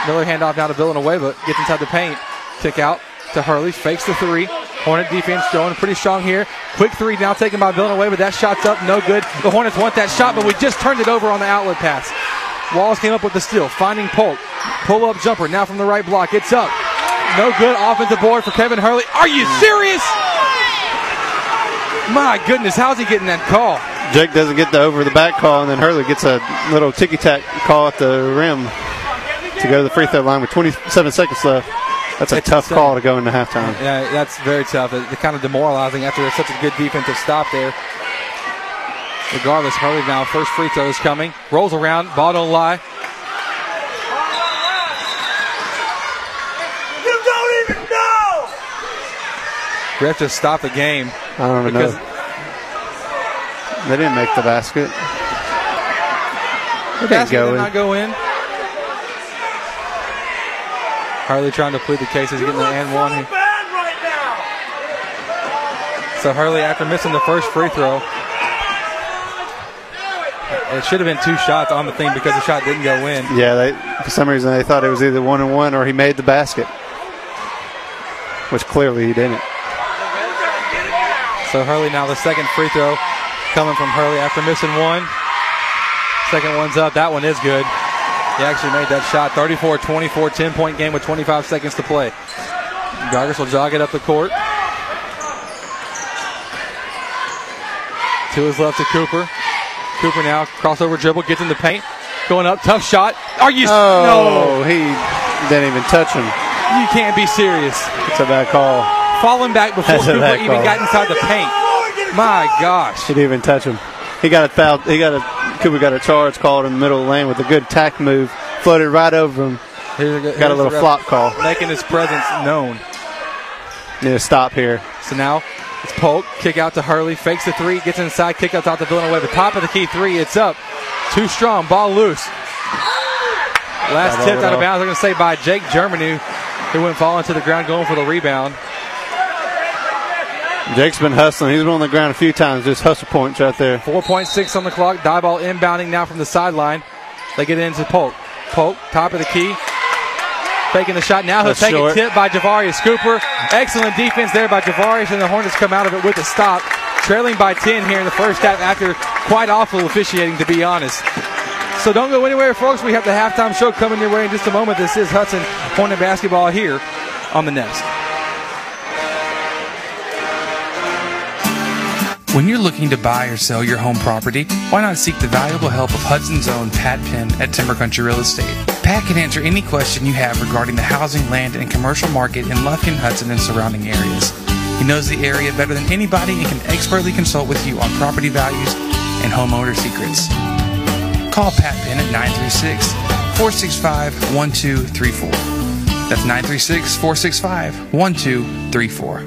Miller handoff now to Villanueva. Gets inside the paint. Kick out to Hurley. Fakes the three. Hornet defense going pretty strong here. Quick three now taken by Villanueva. That shot's up. No good. The Hornets want that shot, but we just turned it over on the outlet pass. Walls came up with the steal. Finding Polk. Pull-up jumper now from the right block. It's up. No good. Offensive board for Kevin Hurley. Are you serious? My goodness, how's he getting that call? Jake doesn't get the over-the-back call, and then Hurley gets a little ticky-tack call at the rim to go to the free throw line with 27 seconds left. That's a tough call to go into halftime. Yeah, that's very tough. It's kind of demoralizing after such a good defensive stop there. Regardless, Hurley now, first free throw is coming. Rolls around, ball don't lie. Ref just stopped the game. I don't even know. They didn't make the basket. Did not go in. Hurley trying to plead the case. He's getting the and one. So Hurley, after missing the first free throw, It should have been two shots on the thing because the shot didn't go in. Yeah, for some reason they thought it was either one and one or he made the basket, which clearly he didn't. So Hurley now the second free throw coming from Hurley after missing one. Second one's up. That one is good. He actually made that shot. 34-24, 10-point game with 25 seconds to play. Gargis will jog it up the court. Two is left to Cooper. Cooper now crossover dribble, gets in the paint, going up, tough shot. Are you? Oh, no. He didn't even touch him. You can't be serious. It's a bad call. Falling back before Cooper even got inside the paint. My gosh! He didn't even touch him. He got a foul. Cooper got a charge called in the middle of the lane with a good tack move, floated right over him. Got a little flop call, making his presence known. Need a stop here. So now it's Polk, kick out to Hurley, fakes the three, gets inside, kick out to Villanueva. Top of the key three, it's up. Too strong, ball loose. Last tipped out of bounds, I'm going to say by Jake Germany, who went falling to the ground going for the rebound. Jake's been hustling. He's been on the ground a few times. Just hustle points right there. 4.6 on the clock. Diboll inbounding now from the sideline. They get into Polk. Polk, top of the key. Taking the shot. Now he'll take a tip by Gerarius Cooper. Excellent defense there by Gerarius, and the Hornets come out of it with a stop. Trailing by 10 here in the first half after quite awful officiating, to be honest. So don't go anywhere, folks. We have the halftime show coming your way in just a moment. This is Hudson Hornet basketball here on the Nest. When you're looking to buy or sell your home property, why not seek the valuable help of Hudson's own Pat Penn at Timber Country Real Estate? Pat can answer any question you have regarding the housing, land, and commercial market in Lufkin, Hudson, and surrounding areas. He knows the area better than anybody and can expertly consult with you on property values and homeowner secrets. Call Pat Penn at 936-465-1234. That's 936-465-1234.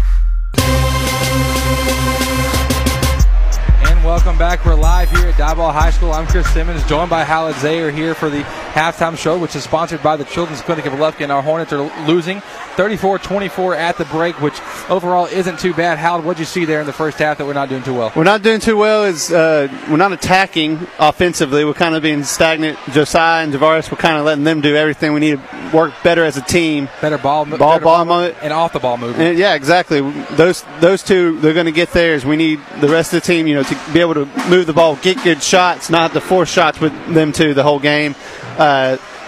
And welcome back. We're live here at Diboll High School. I'm Chris Simmons, joined by Hallett Zayer here for the halftime show, which is sponsored by the Children's Clinic of Lufkin. Our Hornets are losing 34-24 at the break, which overall isn't too bad. Hallett, what did you see there in the first half that we're not doing too well? We're not doing too well. We're not attacking offensively. We're kind of being stagnant. Josiah and Gerarius, we're kind of letting them do everything. We need to work better as a team. Better ball movement. And off-the-ball movement. And yeah, exactly. Those two, they're going to get theirs. We need the rest of the team, to be able to move the ball, get good shots, not the four shots with them two the whole game.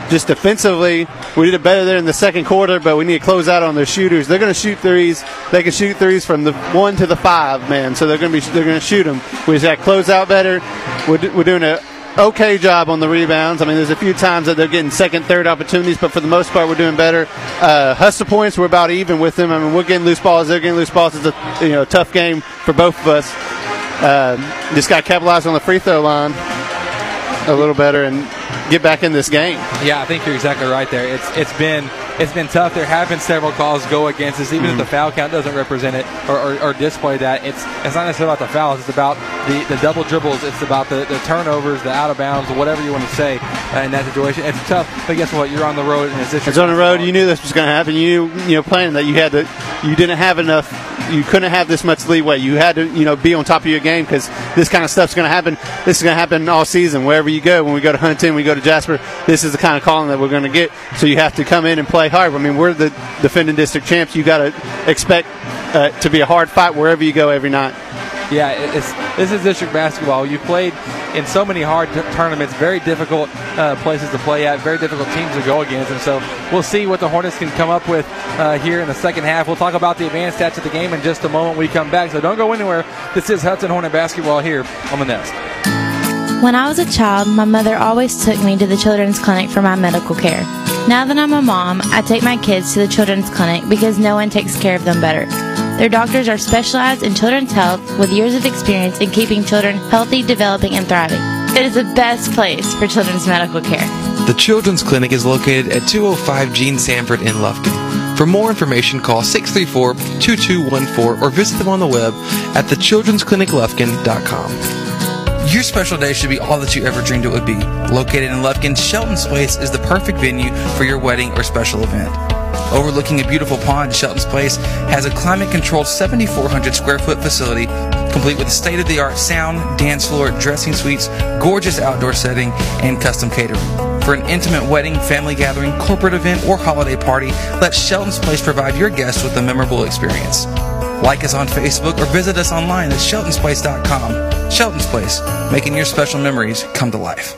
Just defensively, we did it better there in the second quarter, but we need to close out on their shooters. They're going to shoot threes. They can shoot threes from the 1 to the 5, man. So they're going to shoot them. We just got to close out better. We're doing an okay job on the rebounds. I mean, there's a few times that they're getting second, third opportunities, but for the most part, we're doing better. Hustle points, we're about even with them. I mean, we're getting loose balls. They're getting loose balls. It's a tough game for both of us. Just got to capitalize on the free throw line a little better and get back in this game. Yeah, I think you're exactly right there. It's been tough. There have been several calls go against us, even if the foul count doesn't represent it or display that. It's not necessarily about the fouls. It's about the double dribbles. It's about the turnovers, the out of bounds, whatever you want to say in that situation. It's tough, but guess what? You're on the road, and it's on the road. You knew this was going to happen. You knew playing that you didn't have enough you couldn't have this much leeway. You had to, you know, be on top of your game because this kind of stuff's going to happen. This is going to happen all season. Wherever you go, when we go to Huntington, we go to Jasper, this is the kind of calling that we're going to get. So you have to come in and play hard. I mean, we're the defending district champs. You got to expect to be a hard fight wherever you go every night. Yeah, this is district basketball. You played in so many hard tournaments, very difficult places to play at, very difficult teams to go against. And so we'll see what the Hornets can come up with here in the second half. We'll talk about the advanced stats of the game in just a moment when we come back. So don't go anywhere. This is Hudson Hornet basketball here on the Nest. When I was a child, my mother always took me to the Children's Clinic for my medical care. Now that I'm a mom, I take my kids to the Children's Clinic because no one takes care of them better. Their doctors are specialized in children's health with years of experience in keeping children healthy, developing, and thriving. It is the best place for children's medical care. The Children's Clinic is located at 205 Gene Sanford in Lufkin. For more information, call 634-2214 or visit them on the web at thechildrenscliniclufkin.com. Your special day should be all that you ever dreamed it would be. Located in Lufkin, Shelton's Place is the perfect venue for your wedding or special event. Overlooking a beautiful pond, Shelton's Place has a climate-controlled 7,400-square-foot facility complete with state-of-the-art sound, dance floor, dressing suites, gorgeous outdoor setting, and custom catering. For an intimate wedding, family gathering, corporate event, or holiday party, let Shelton's Place provide your guests with a memorable experience. Like us on Facebook or visit us online at sheltonsplace.com. Shelton's Place, making your special memories come to life.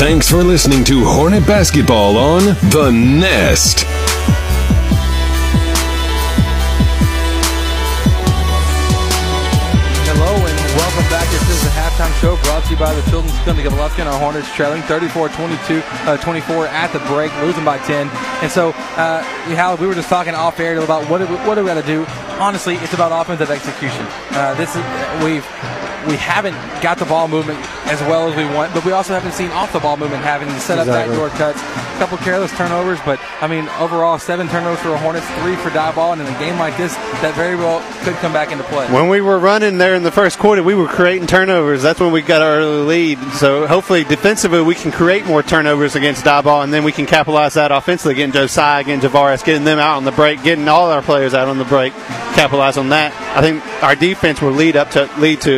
Thanks for listening to Hornet Basketball on The Nest. Hello and welcome back. This is the halftime show brought to you by the Children's Clinic of Lufkin. Our Hornets trailing 34-22, 24 at the break, losing by 10. And so, Hallett, we were just talking off air about what do we got to do. Honestly, it's about offensive execution. We haven't got the ball movement as well as we want, but we also haven't seen off-the-ball movement having to set up backdoor cuts, a couple careless turnovers, but, I mean, overall, 7 turnovers for the Hornets, 3 for die ball, and in a game like this, that very well could come back into play. When we were running there in the first quarter, we were creating turnovers. That's when we got our early lead. So, hopefully, defensively, we can create more turnovers against die ball, and then we can capitalize that offensively, getting Josiah, getting Javaris, getting them out on the break, getting all our players out on the break, capitalize on that. I think our defense will lead to,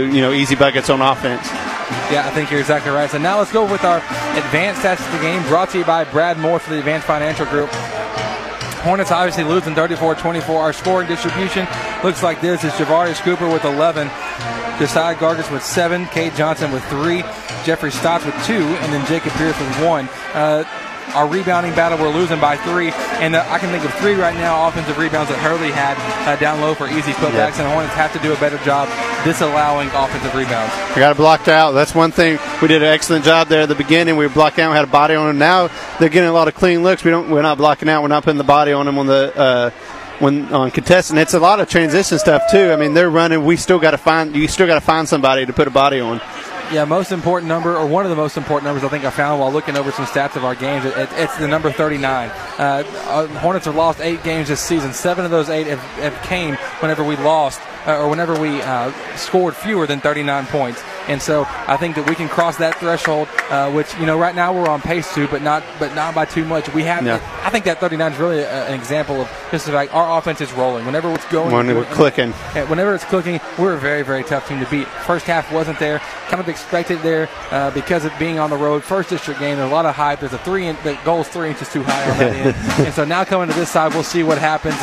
you know, easy buckets on offense. Yeah, I think you're exactly right. So now let's go with our advanced stats of the game brought to you by Brad Morris for the Advanced Financial Group. Hornets obviously losing 34-24. Our scoring distribution looks like this. It's Gerarius Cooper with 11, Josiah Garter with 7, Kate Johnson with 3, Jeffrey Stotts with 2, and then Jacob Pierce with 1. Our rebounding battle, we're losing by 3, and I can think of 3 right now offensive rebounds that Hurley had down low for easy putbacks, and the Hornets have to do a better job disallowing offensive rebounds. We got it blocked out. That's one thing. We did an excellent job there at the beginning. We were blocked out. We had a body on them. Now they're getting a lot of clean looks. We're not blocking out. We're not putting the body on them on the on contesting. It's a lot of transition stuff too. I mean, they're running. You still got to find somebody to put a body on. Yeah, most important number, or one of the most important numbers I think I found while looking over some stats of our games, it's the number 39. Hornets have lost 8 games this season. 7 of those 8 have came whenever we lost, or whenever we scored fewer than 39 points. And so I think that we can cross that threshold, which, you know, right now we're on pace to, but not by too much. We have. No. I think that 39 is really an example of just like our offense is rolling. Whenever it's going, clicking. Whenever it's clicking, we're a very, very tough team to beat. First half wasn't there. Kind of expected there because of being on the road. First district game, there's a lot of hype. There's the goal's 3 inches too high on that end. And so now coming to this side, we'll see what happens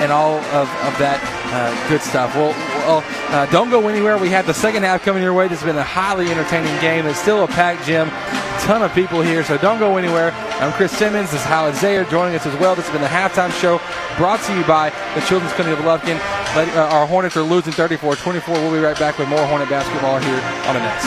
and all of that good stuff. Well, don't go anywhere. We have the second half coming your way. This has been a highly entertaining game. It's still a packed gym. A ton of people here, so don't go anywhere. I'm Chris Simmons. This is Hallett Zayer joining us as well. This has been the halftime show brought to you by the Children's Clinic of Lufkin. Our Hornets are losing 34-24. We'll be right back with more Hornet basketball here on the Nest.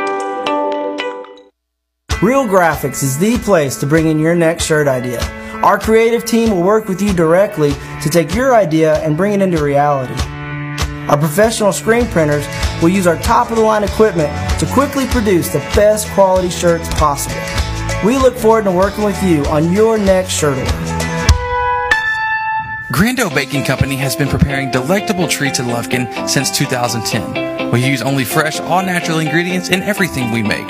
Real Graphics is the place to bring in your next shirt idea. Our creative team will work with you directly to take your idea and bring it into reality. Our professional screen printers will use our top-of-the-line equipment to quickly produce the best quality shirts possible. We look forward to working with you on your next shirt order. Grando Baking Company has been preparing delectable treats in Lufkin since 2010. We use only fresh, all-natural ingredients in everything we make.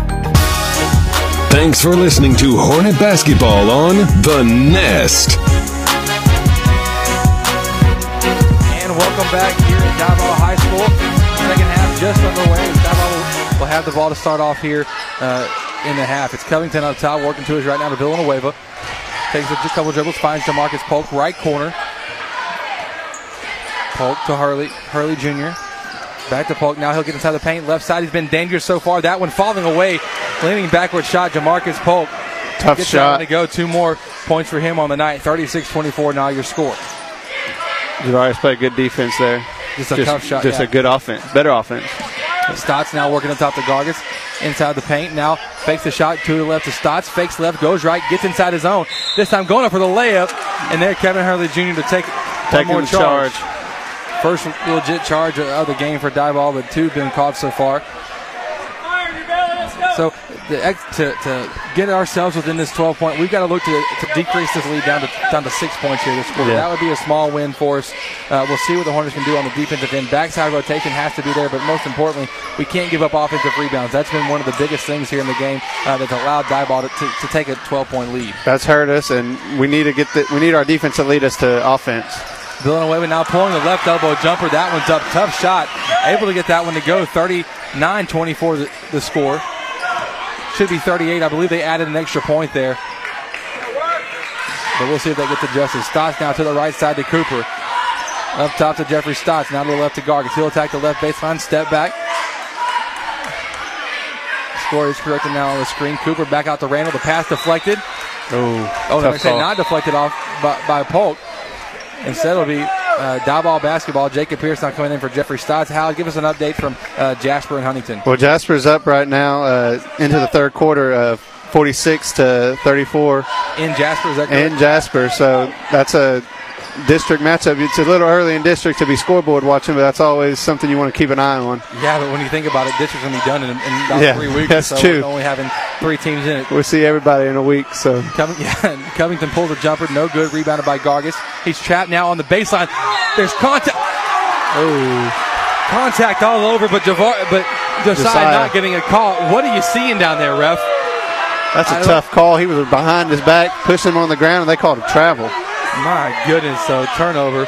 Thanks for listening to Hornet Basketball on The Nest. And welcome back here at Diboll High School. Second half just underway. Diboll will have the ball to start off here in the half. It's Covington on top, working to us right now to Villanueva. Takes just a couple dribbles, finds Jamarcus Polk, right corner. Polk to Hurley Jr. Back to Polk. Now he'll get inside the paint. Left side. He's been dangerous so far. That one falling away. Leaning backward shot. Jamarcus Polk. Tough gets shot. To go. 2 more points for him on the night. 36-24. Now your score. Gerarius played good defense there. Just tough shot. Just a good offense. Better offense. Stotts now working on top to Gargis. Inside the paint. Now fakes the shot. 2 to the left to Stotts. Fakes left. Goes right. Gets inside his own. This time going up for the layup. And there Kevin Hurley Jr. to take more charge. First legit charge of the game for Diboll, but 2 been caught so far. So to get ourselves within this 12-point, we've got to look to decrease this lead down to 6 points here this quarter. Yeah. That would be a small win for us. We'll see what the Hornets can do on the defensive end. Backside rotation has to be there, but most importantly, we can't give up offensive rebounds. That's been one of the biggest things here in the game that's allowed Diboll to take a 12-point lead. That's hurt us, and we need to we need our defense to lead us to offense. Villanueva now pulling the left elbow jumper. That one's up. Tough shot. Able to get that one to go. 39-24 the score. Should be 38. I believe they added an extra point there. But we'll see if that gets adjusted. Stotts now to the right side to Cooper. Up top to Jeffrey Stotts. Now to the left to Gargis. He'll attack the left baseline. Step back. Score is corrected now on the screen. Cooper back out to Randall. The pass deflected. Not deflected off by Polk. Instead, it'll be Diboll basketball. Jacob Pierce now coming in for Jeffrey Stotts. Hal, give us an update from Jasper and Huntington. Well, Jasper's up right now into the third quarter, 46-34. In Jasper, is that correct? In Jasper, so that's a district matchup. It's a little early in district to be scoreboard watching, but that's always something you want to keep an eye on. Yeah, but when you think about it, district's going to be done in about 3 weeks. That's so true. We're only having 3 teams in it. We'll see everybody in a week. So Covington pulls a jumper, no good, rebounded by Gargis. He's trapped now on the baseline. There's contact. Oh, contact all over, but Josiah not getting a call. What are you seeing down there, ref? That's a tough call. He was behind his back, pushing him on the ground, and they called him travel. My goodness, so turnover.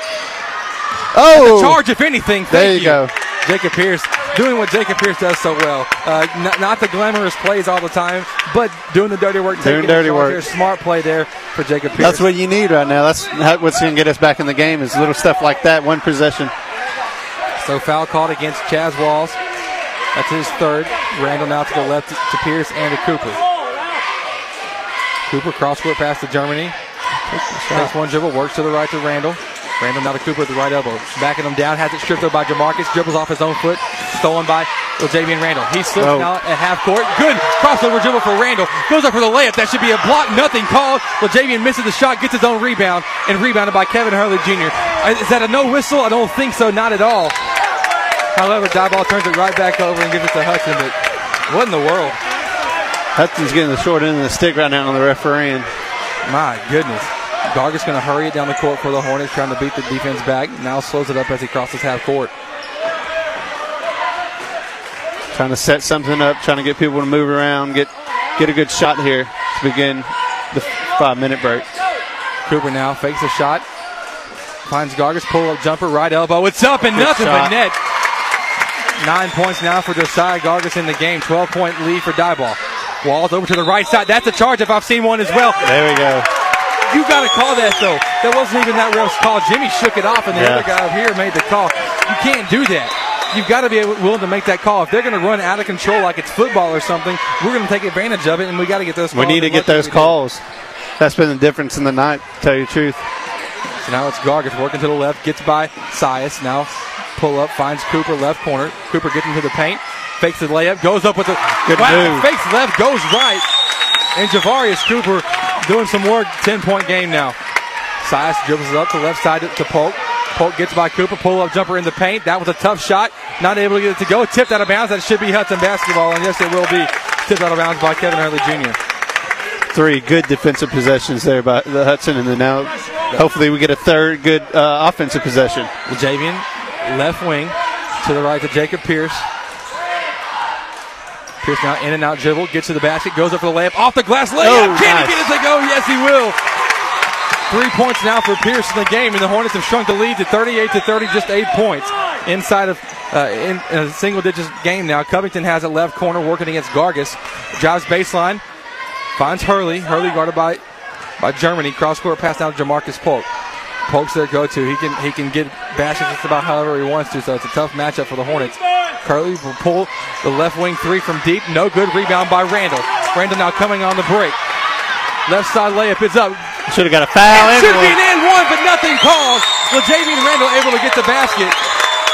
Oh! The charge, if anything. There you go. Jacob Pierce doing what Jacob Pierce does so well. Not the glamorous plays all the time, but doing the dirty work. Doing dirty work. Here. Smart play there for Jacob Pierce. That's what you need right now. That's what's going to get us back in the game is little stuff like that, one possession. So foul called against Chaz Walls. That's his 3rd. Randall now to the left to Pierce and to Cooper. Cooper cross-court pass to Germany. Takes one dribble, works to the right to Randall. Randall now to Cooper with the right elbow. Backing him down. Has it stripped up by Jamarcus. Dribbles off his own foot. Stolen by LeJavian Randall. He slips now at half court. Good crossover dribble for Randall. Goes up for the layup. That should be a block. Nothing called. LeJavian misses the shot. Gets his own rebound. And rebounded by Kevin Hurley Jr. Is that a no whistle? I don't think so. Not at all. However, Diboll turns it right back over and gives it to Hudson. But what in the world? Hudson's getting the short end of the stick right now on the referee. My goodness. Gargis going to hurry it down the court for the Hornets, trying to beat the defense back. Now slows it up as he crosses half court. Trying to set something up, trying to get people to move around, get a good shot here to begin the 5-minute break. Cooper now fakes a shot. Finds Gargis, pull-up jumper, right elbow. It's up and good nothing shot. But net. 9 points now for Josiah Gargis in the game. 12-point lead for Diboll. Walls over to the right side. That's a charge if I've seen one as well. There we go. You got to call that, though. That wasn't even that ref's call. Jimmy shook it off, and the other guy up here made the call. You can't do that. You've got to be willing to make that call. If they're going to run out of control like it's football or something, we're going to take advantage of it, and we got to get those calls. We need to get those calls. That's been the difference in the night, to tell you the truth. So now it's Gargis working to the left, gets by Sias. Now pull up, finds Cooper, left corner. Cooper gets into the paint, fakes the layup, goes up with a good move. Fakes left, goes right. And Gerarius Cooper doing some work. 10-point game now. Sias dribbles it up to left side to Polk. Polk gets by Cooper. Pull-up jumper in the paint. That was a tough shot. Not able to get it to go. Tipped out of bounds. That should be Hudson basketball, and yes, it will be. Tipped out of bounds by Kevin Hurley Jr. Three good defensive possessions there by the Hudson, and then now hopefully we get a third good offensive possession. LeJavian, left wing to the right to Jacob Pierce. Pierce now in and out dribble, gets to the basket, goes up for the layup, off the glass layup. Can he get it to go? Yes, he will. 3 points now for Pierce in the game, and the Hornets have shrunk the lead to 38-30, just 8 points inside of in a single-digit game now. Covington has it left corner, working against Gargis. Drives baseline, finds Hurley. Hurley guarded by Germany. Cross-court pass down to Jamarcus Polk. Polk's their go-to. He can get bashes just about however he wants to, so it's a tough matchup for the Hornets. Hurley will pull the left wing three from deep. No good. Rebound by Randall. Randall now coming on the break. Left side layup is up. Should have got a foul. It should have been in one, but nothing called. LeJavian Randall able to get the basket.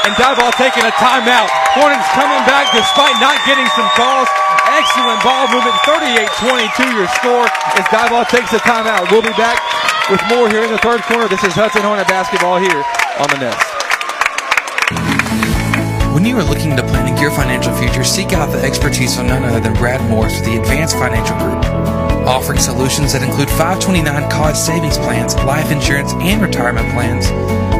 And Diboll taking a timeout. Hornets coming back despite not getting some calls. Excellent ball movement. 38-22 your score as Diboll takes the timeout. We'll be back with more here in the third quarter. This is Hudson Hornet basketball here on the Nest. When you are looking to planning your financial future, seek out the expertise of none other than Brad Morris with the Advanced Financial Group, offering solutions that include 529 college savings plans, life insurance, and retirement plans.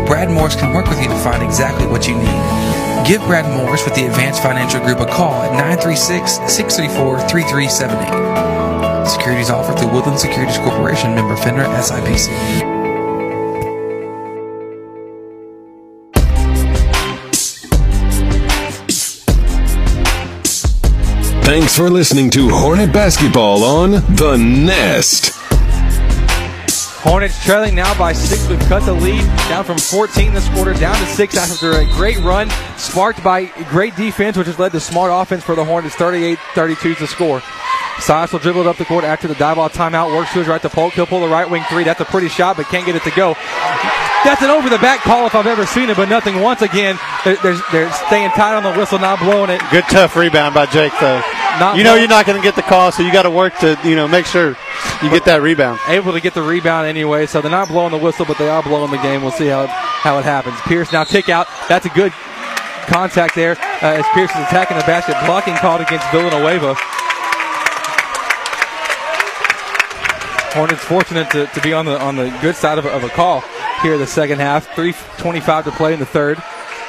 Brad Morris can work with you to find exactly what you need. Give Brad Morris with the Advanced Financial Group a call at 936-634-3378. Securities offered through Woodland Securities Corporation, member FINRA SIPC. Thanks for listening to Hornet basketball on The Nest. Hornets trailing now by 6. We've cut the lead down from 14 this quarter down to 6 after a great run sparked by great defense, which has led to smart offense for the Hornets. 38-32 to score. Sias will dribble it up the court after the Diboll timeout. Works to his right to Polk. He'll pull the right wing three. That's a pretty shot, but can't get it to go. That's an over-the-back call if I've ever seen it, but nothing. Once again, they're staying tight on the whistle, not blowing it. Good tough rebound by Jake, though. You're not going to get the call, so you got to work to make sure you get that rebound. Able to get the rebound anyway, so they're not blowing the whistle, but they are blowing the game. We'll see how it happens. Pierce now kick out. That's a good contact there as Pierce is attacking the basket. Blocking called against Villanueva. Hornets fortunate to be on the good side of a call here in the second half. 3:25 to play in the third.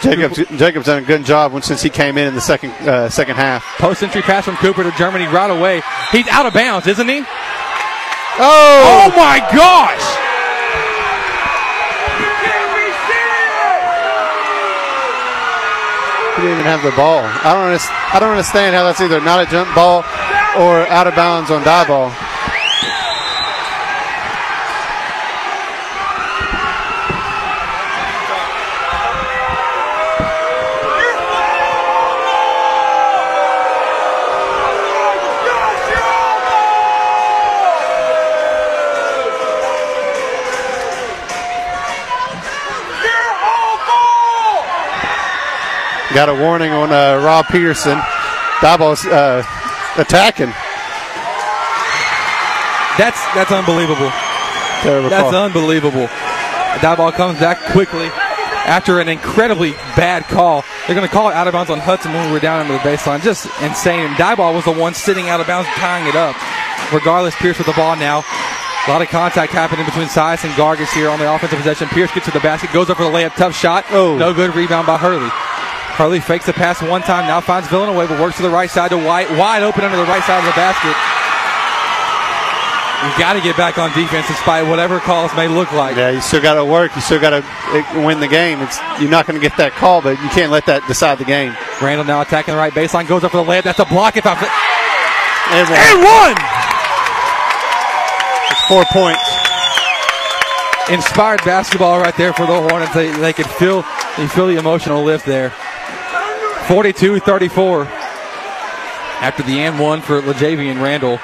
Jacob's done a good job since he came in the second half. Post-entry pass from Cooper to Germany right away. He's out of bounds, isn't he? Oh my gosh! You can't be serious! He didn't even have the ball. I don't understand how that's either not a jump ball or out of bounds on Diboll. Got a warning on Rob Peterson. Diboll's attacking. That's unbelievable. Terrible call. That's unbelievable. Diboll comes back quickly after an incredibly bad call. They're going to call it out of bounds on Hudson when we're down into the baseline. Just insane. And Diboll was the one sitting out of bounds tying it up. Regardless, Pierce with the ball now. A lot of contact happening between Sias and Gargis here on the offensive possession. Pierce gets to the basket, goes up for the layup, tough shot. Oh. No good, rebound by Hurley. Hurley fakes the pass one time, now finds Villanueva, works to the right side to White. Wide open under the right side of the basket. You've got to get back on defense despite whatever calls may look like. Yeah, you still got to work. You still got to win the game. You're not going to get that call, but you can't let that decide the game. Randall now attacking the right baseline, goes up for the layup. That's a block. It's and one! 4 points. Inspired basketball right there for the Hornets. They could feel the emotional lift there. 42-34 after the and one for LeJavian Randall.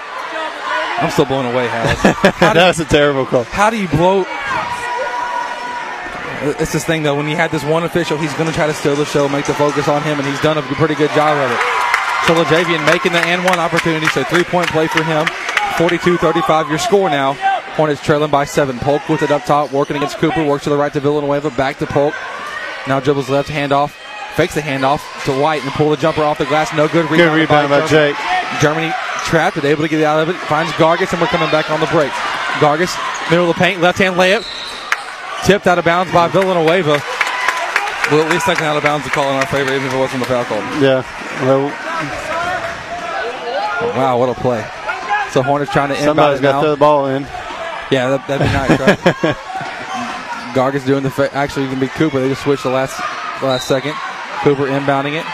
I'm still blown away, Hallett. That was a terrible call. How do you blow? It's this thing, though. When you had this one official, he's going to try to steal the show, make the focus on him, and he's done a pretty good job of it. So LeJavian making the and one opportunity, so 3-point play for him. 42-35, your score now. Hornets trailing by 7. Polk with it up top, working against Cooper, works to the right to Villanueva, back to Polk. Now dribbles left, handoff, fakes the handoff to White and pull the jumper off the glass. No good. Rebound by Jake. Germany trapped, able to get out of it. Finds Gargis, and we're coming back on the break. Gargis, middle of the paint, left-hand layup. Tipped out of bounds by Villanueva. Well, at least second out of bounds to call in our favor, even if it wasn't the foul call. Yeah. Well. Wow, what a play. So Hornets trying to inbound. Somebody's got to throw the ball in. Yeah, that'd be nice, right? Gargis doing the actually it can be Cooper. They just switched the last second. Cooper inbounding it,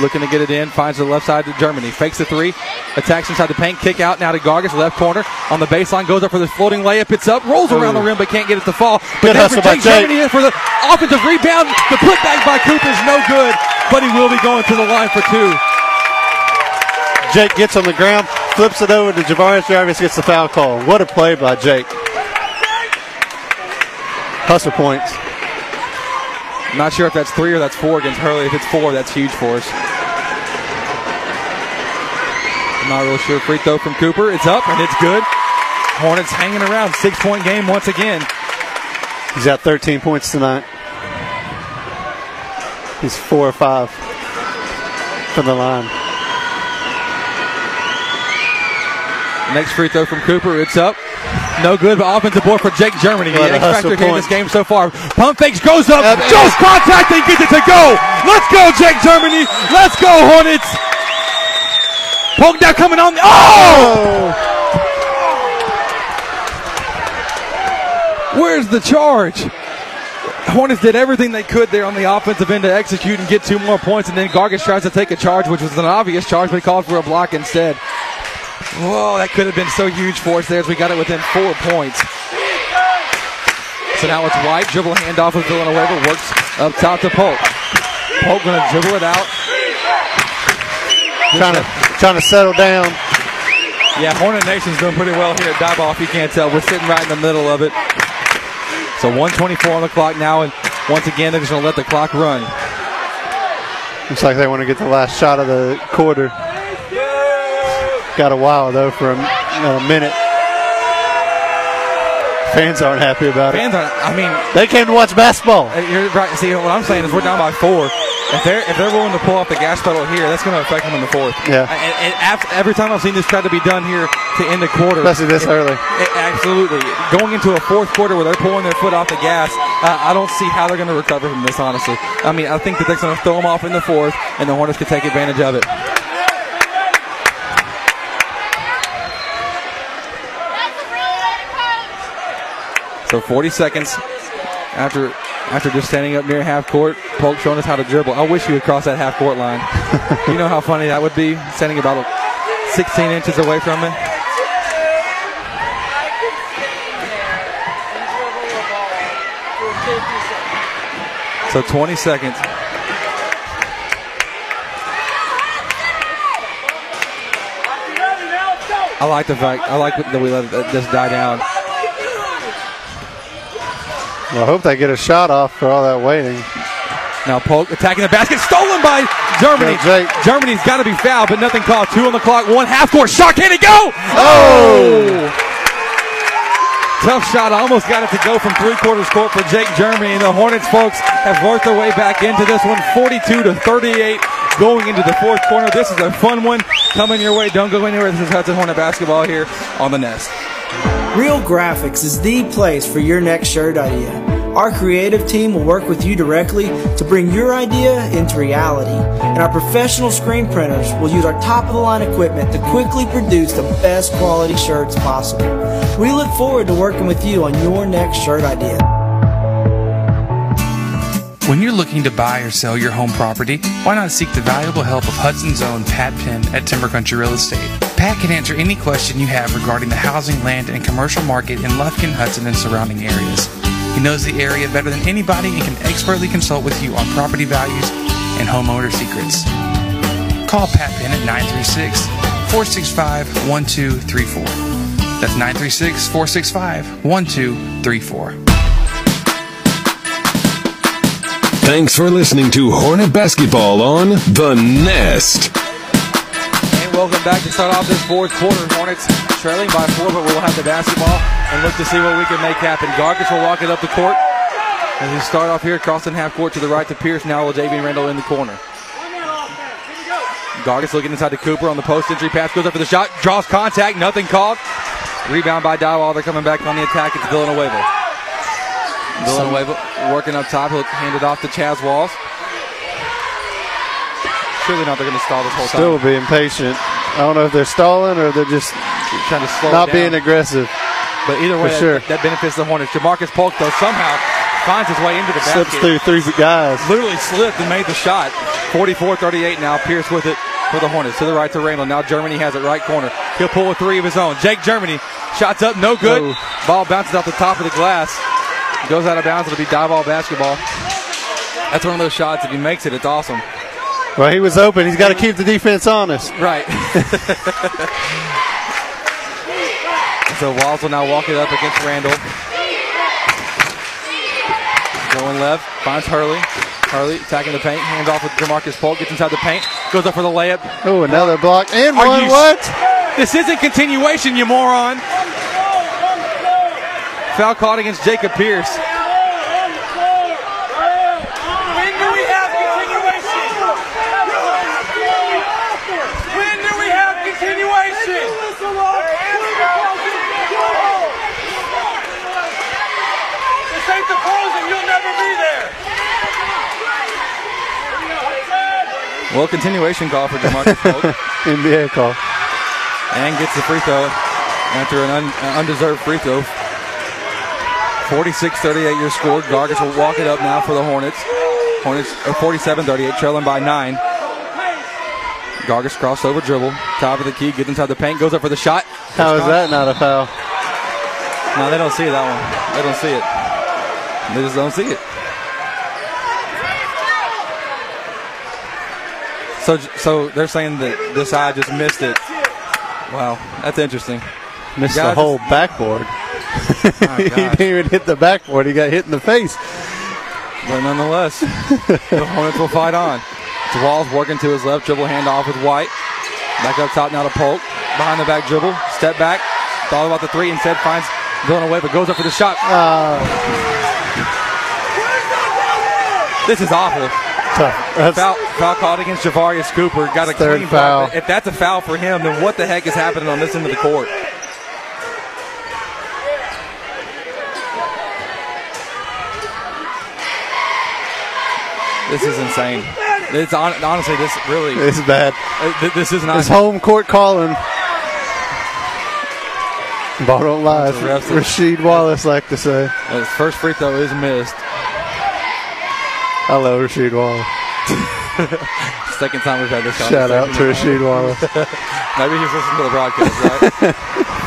looking to get it in. Finds the left side to Germany. Fakes the three, attacks inside the paint. Kick out now to Gargis, left corner on the baseline. Goes up for the floating layup. It's up, rolls around the rim, but can't get it to fall. But that's for Jake Germany for the offensive rebound. The putback by Cooper is no good, but he will be going to the line for two. Jake gets on the ground, flips it over to Javarius Jarvis, gets the foul call. What a play by Jake. Hustle points. I'm not sure if that's 3 or that's 4 against Hurley. If it's 4, that's huge for us. I'm not real sure. Free throw from Cooper. It's up, and it's good. Hornets hanging around. 6-point game once again. He's got 13 points tonight. He's 4 or 5 from the line. Next free throw from Cooper. It's up. No good, but offensive board for Jake Germany. The X factor here in this game so far. Pump fakes, goes up, shows contact, and gets it to go. Let's go, Jake Germany. Let's go, Hornets. Polk now coming on. Oh! Where's the charge? Hornets did everything they could there on the offensive end to execute and get 2 more points, and then Gargis tries to take a charge, which was an obvious charge, but he called for a block instead. Whoa, that could have been so huge for us there as we got it within 4 points. So now it's White, dribble handoff of Villanueva, works up top to Polk. Polk going to dribble it out. Trying to settle down. Yeah, Hornet Nation's doing pretty well here at Diboll, if you can't tell. We're sitting right in the middle of it. So 1:24 on the clock now, and once again, they're just going to let the clock run. Looks like they want to get the last shot of the quarter. Got a while, though, for a minute. Fans aren't happy about it. They came to watch basketball. You're right. See, what I'm saying is we're down by 4. If they're willing to pull off the gas pedal here, that's going to affect them in the 4th. Yeah. And every time I've seen this try to be done here to end the quarter. Especially this early. Absolutely. Going into a 4th quarter where they're pulling their foot off the gas, I don't see how they're going to recover from this, honestly. I think that they're going to throw them off in the 4th, and the Hornets can take advantage of it. So 40 seconds after just standing up near half court, Polk showing us how to dribble. I wish he would cross that half court line. You know how funny that would be, standing about 16 inches away from it. So 20 seconds. I like that we let it just die down. Well, I hope they get a shot off for all that waiting. Now Polk attacking the basket. Stolen by Germany. Germany's got to be fouled, but nothing called. 2 on the clock. One half-court shot. Can it go? Oh! Tough shot. Almost got it to go from three-quarters court for Jake Germany. And the Hornets, folks, have worked their way back into this one. 42-38 going into the fourth quarter. This is a fun one coming your way. Don't go anywhere. This is Hudson Hornet basketball here on The Nest. Real Graphics is the place for your next shirt idea. Our creative team will work with you directly to bring your idea into reality. And our professional screen printers will use our top-of-the-line equipment to quickly produce the best quality shirts possible. We look forward to working with you on your next shirt idea. When you're looking to buy or sell your home property, why not seek the valuable help of Hudson's own Pat Penn at Timber Country Real Estate? Pat can answer any question you have regarding the housing, land, and commercial market in Lufkin, Hudson, and surrounding areas. He knows the area better than anybody and can expertly consult with you on property values and homeowner secrets. Call Pat Penn at 936-465-1234. That's 936-465-1234. Thanks for listening to Hornet Basketball on The Nest. And welcome back to start off this fourth quarter. Hornets trailing by 4, but we'll have the basketball and look to see what we can make happen. Gargis will walk it up the court as we start off here, crossing half court to the right to Pierce. Now LeJavian Randall in the corner. Gargis looking inside to Cooper on the post-entry pass. Goes up for the shot. Draws contact. Nothing called. Rebound by Diboll. They're coming back on the attack. It's Villanueva. Villanueva working up top. He'll hand it off to Chaz Walls. Surely not. They're going to stall this whole time. Still being patient. I don't know if they're stalling or they're just trying to slow down. Not being aggressive. But either way, that benefits the Hornets. Jamarcus Polk, though, somehow finds his way into the basket. Slips through three guys. Literally slipped and made the shot. 44-38 now. Pierce with it for the Hornets. To the right to Randall. Now Germany has it right corner. He'll pull a three of his own. Jake Germany. Shots up. No good. Whoa. Ball bounces off the top of the glass. Goes out of bounds. It'll be Diboll basketball. That's one of those shots. If he makes it, it's awesome. Well, he was open. He's got to keep the defense honest. Right. So Walls will now walk it up against Randall. Going left, finds Hurley. Hurley attacking the paint, hands off with Jamarcus Polk, gets inside the paint, goes up for the layup. Oh, another block. And one, what? This isn't continuation, you moron. Foul caught against Jacob Pierce. Well, continuation call for DeMarcus Polk. NBA call. And gets the free throw after an undeserved free throw. 46-38 your score. Gargis will walk it up now for the Hornets. Hornets are 47-38, trailing by 9. Gargis crossover dribble. Top of the key, gets inside the paint, goes up for the shot. How is that not a foul? No, they don't see that one. They don't see it. They just don't see it. So they're saying that this eye just missed it. Wow, that's interesting. Missed the whole backboard. Oh, he didn't even hit the backboard. He got hit in the face. But nonetheless, the Hornets will fight on. Walls working to his left, dribble handoff with White. Back up top now to Polk. Behind the back dribble, step back. Thought about the three, instead finds Villanueva, but goes up for the shot. This is awful. Foul called against Gerarius Cooper. Got a clean foul. If that's a foul for him, then what the heck is happening on this end of the court? This is insane. It's honestly, this really is bad. This is not. It's home court calling. Ball don't lie. Rasheed Wallace like to say. His first free throw is missed. I love Rasheed Wallace. Second time we've had this conversation. Shout out to Rasheed Wallace. Maybe he's listening to the broadcast, right?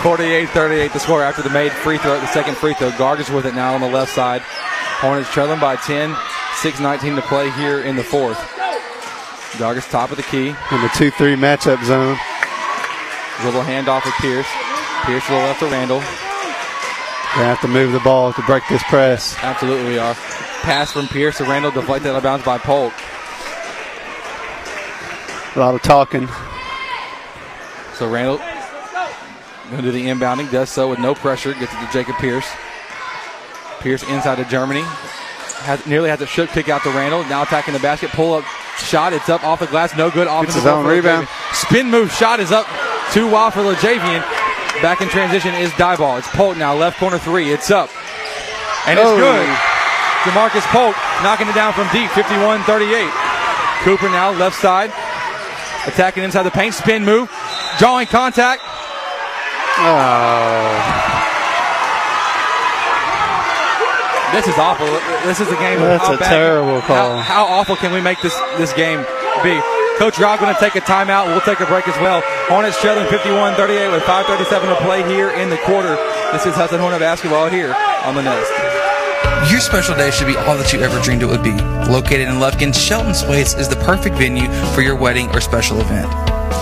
48-38 the score after the made free throw, the second free throw. Gargis with it now on the left side. Hornets trailing by 10, 6:19 to play here in the fourth. Gargis top of the key. In the 2-3 matchup zone. Little handoff with Pierce. Pierce to the left to Randall. Going to have to move the ball to break this press. Absolutely we are. pass from Pierce to Randall, deflected out of bounds by Polk. A lot of talking. So Randall going to do the inbounding, does so with no pressure, gets it to Jacob Pierce. Pierce inside to Germany. Nearly has a shook kick out to Randall. Now attacking the basket. Pull up shot. It's up off the glass. No good. Off his own rebound. Spin move shot is up. Too wild for LeJavian. Back in transition is Diboll. It's Polk now. Left corner three. It's up. And it's good. DeMarcus Polk knocking it down from deep. 51-38. Cooper now left side. Attacking inside the paint. Spin move. Drawing contact. This is awful. This is a game. That's a terrible call. How awful can we make this game be? Coach Rob going to take a timeout. We'll take a break as well. Hornets trailing 51-38 with 5:37 to play here in the quarter. This is Hudson Hornet basketball here on The Nest. Your special day should be all that you ever dreamed it would be. Located in Lufkin, Shelton's Place is the perfect venue for your wedding or special event.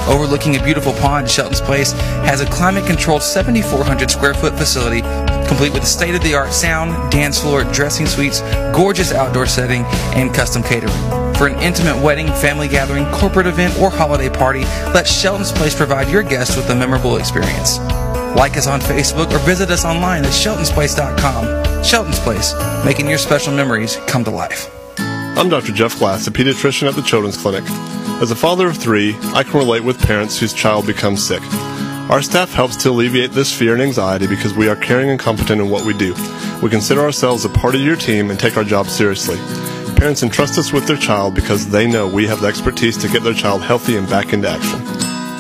Overlooking a beautiful pond, Shelton's Place has a climate-controlled 7,400-square-foot facility complete with a state-of-the-art sound, dance floor, dressing suites, gorgeous outdoor setting, and custom catering. For an intimate wedding, family gathering, corporate event, or holiday party, let Shelton's Place provide your guests with a memorable experience. Like us on Facebook or visit us online at sheltonsplace.com. Shelton's Place, making your special memories come to life. I'm Dr. Jeff Glass, a pediatrician at the Children's Clinic. As a father of three, I can relate with parents whose child becomes sick. Our staff helps to alleviate this fear and anxiety because we are caring and competent in what we do. We consider ourselves a part of your team and take our job seriously. Parents entrust us with their child because they know we have the expertise to get their child healthy and back into action.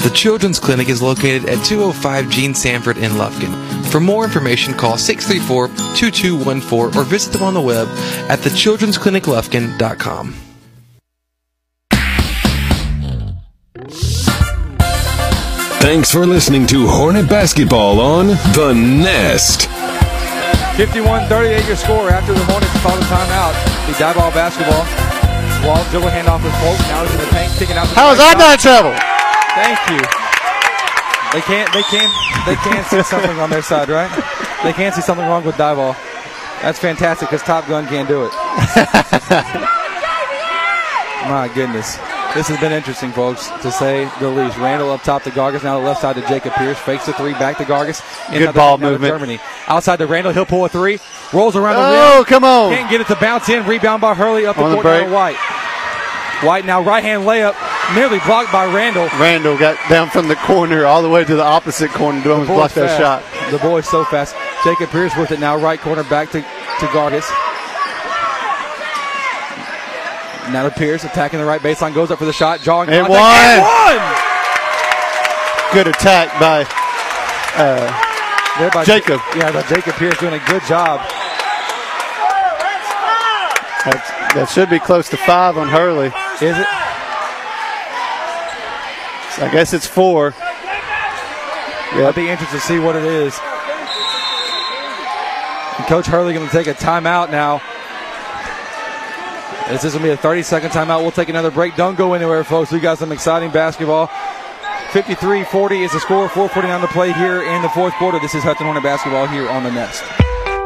The Children's Clinic is located at 205 Gene Sanford in Lufkin. For more information, call 634-2214 or visit them on the web at thechildrenscliniclufkin.com. Thanks for listening to Hornet Basketball on The Nest. 51-38 your score after the Hornets call the timeout. The Diboll basketball. Walls dribble handoff with Polk. Now he's in the paint, kicking out the How is that not trouble? Thank you. They can't see something on their side, right? They can't see something wrong with Diboll. That's fantastic because Top Gun can't do it. My goodness. This has been interesting, folks, to say the least. Randall up top to Gargas, now the left side to Jacob Pierce. Fakes the three, back to Gargas. Good ball movement. Germany. Outside to Randall, he'll pull a three. Rolls around the rim. Oh, come on. Can't get it to bounce in. Rebound by Hurley up the court to White. White now right-hand layup. Nearly blocked by Randall. Randall got down from the corner all the way to the opposite corner to almost block that shot. The boy's so fast. Jacob Pierce with it now. Right corner back to Gargas. Now to Pierce attacking the right baseline. Goes up for the shot. Jawing. And one. Good attack by Jacob. By Jacob Pierce doing a good job. That should be close to five on Hurley. Is it? I guess it's four. Yeah, I'd be interested to see what it is. And Coach Hurley going to take a timeout now. This is going to be a 30-second timeout. We'll take another break. Don't go anywhere, folks. We've got some exciting basketball. 53-40 is the score. 4:49 to play here in the fourth quarter. This is Hudson Hornet basketball here on The Nest.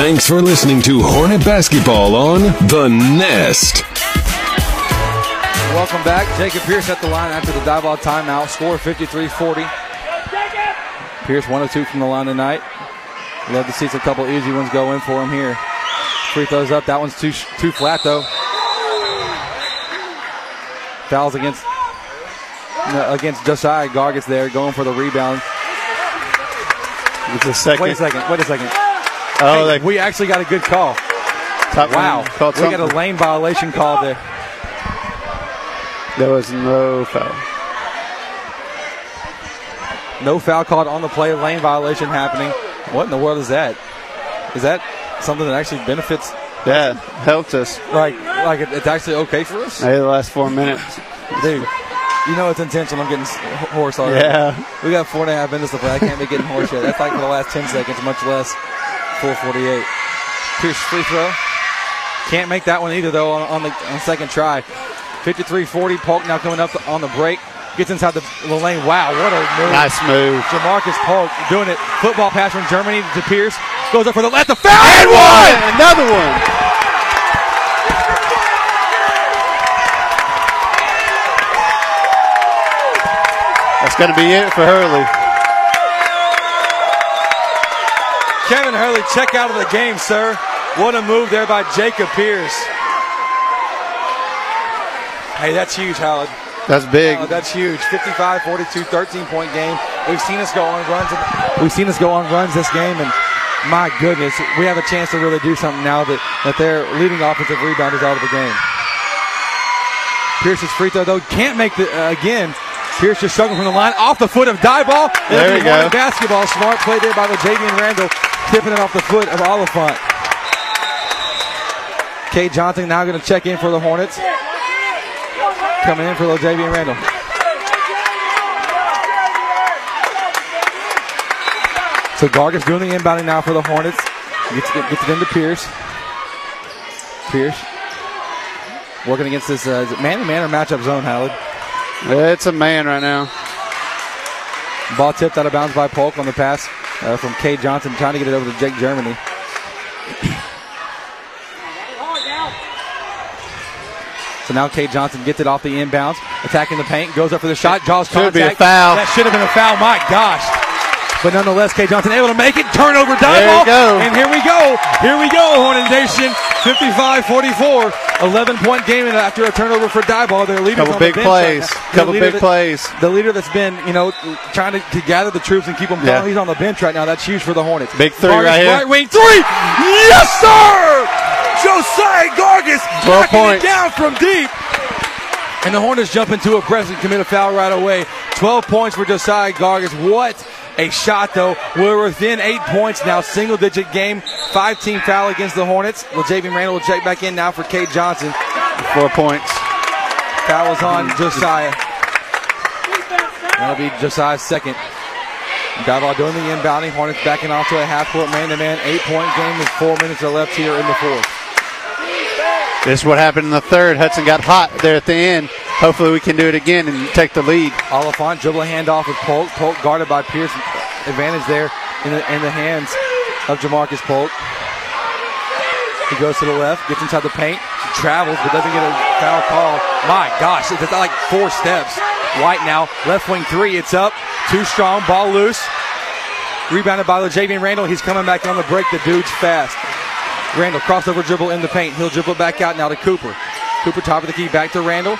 Thanks for listening to Hornet Basketball on The Nest. Welcome back. Jacob Pierce at the line after the Diboll timeout. Score 53-40. Pierce 1-2 from the line tonight. Love to see a couple easy ones go in for him here. Free throws up. That one's too flat, though. Fouls against Josiah Gargis there, going for the rebound. It's a second. Wait a second. Oh, hey, we actually got a good call. Wow. We got a lane violation call there. There was no foul. No foul called on the play. Lane violation happening. What in the world is that? Is that something that actually benefits? Yeah, helps us. Like it's actually okay for us? Hey, the last 4 minutes. Dude, you know it's intentional. I'm getting hoarse already. Yeah. We got 4.5 minutes to play. I can't be getting hoarse yet. That's like the last 10 seconds, much less 4:48. Pierce free throw. Can't make that one either, though, on second try. 53-40. Polk now coming up on the break. Gets inside the lane. Wow, what a move. Nice move. Jamarcus Polk doing it. Football pass from Germany to Pierce. Goes up for the left. The foul. And one! Another one. That's going to be it for Hurley. Kevin Hurley, check out of the game, sir. What a move there by Jacob Pierce. Hey, that's huge, Hallett. That's big. Oh, that's huge. 55-42, 13-point game. We've seen us go on runs this game, and my goodness, we have a chance to really do something now that their leading offensive rebound is out of the game. Pierce's free throw, though, can't make the again. Pierce just struggling from the line, off the foot of Diboll. There we go. Basketball, smart play there by LeJavian Randall, tipping it off the foot of Oliphant. Kate Johnson now going to check in for the Hornets. Coming in for LeJavian Randall. So Gargis doing the inbounding now for the Hornets. Gets it into Pierce. Pierce working against this man-to-man or matchup zone, Hallett. Yeah, it's a man right now. Ball tipped out of bounds by Polk on the pass from K. Johnson, trying to get it over to Jake Germany. So now Kate Johnson gets it off the inbounds, attacking the paint, goes up for the shot, draws contact. Should be a foul. That should have been a foul, my gosh. But nonetheless, Kate Johnson able to make it, turnover, dive ball. And here we go, Hornet Nation, 55-44, 11-point game after a turnover for dive ball. Their leader on the bench. Couple big plays. The leader that's been, trying to gather the troops and keep them going. Yeah. He's on the bench right now. That's huge for the Hornets. Big three Vargas, right here. Right wing three. Yes, sir. Josiah Gargis knocking it down from deep. And the Hornets jump into a press and commit a foul right away. 12 points for Josiah Gargis. What a shot, though. We're within 8 points now. Single-digit game. 5-team foul against the Hornets. LeJavian Randall will check back in now for Kate Johnson. 4 points. Foul is on Josiah. That'll be Josiah's second. Diboll doing the inbounding. Hornets backing off to a half-court man-to-man. 8-point game with 4 minutes left here in the fourth. This is what happened in the third. Hudson got hot there at the end. Hopefully we can do it again and take the lead. Oliphant dribble a handoff with Polk. Polk guarded by Pierce. Advantage there in the hands of Jamarcus Polk. He goes to the left, gets inside the paint, travels, but doesn't get a foul call. My gosh, it's like 4 steps. White now, left wing three, it's up. Too strong, ball loose. Rebounded by LeJavian Randall. He's coming back on the break. The dude's fast. Randall, crossover dribble in the paint. He'll dribble back out now to Cooper. Cooper top of the key, back to Randall.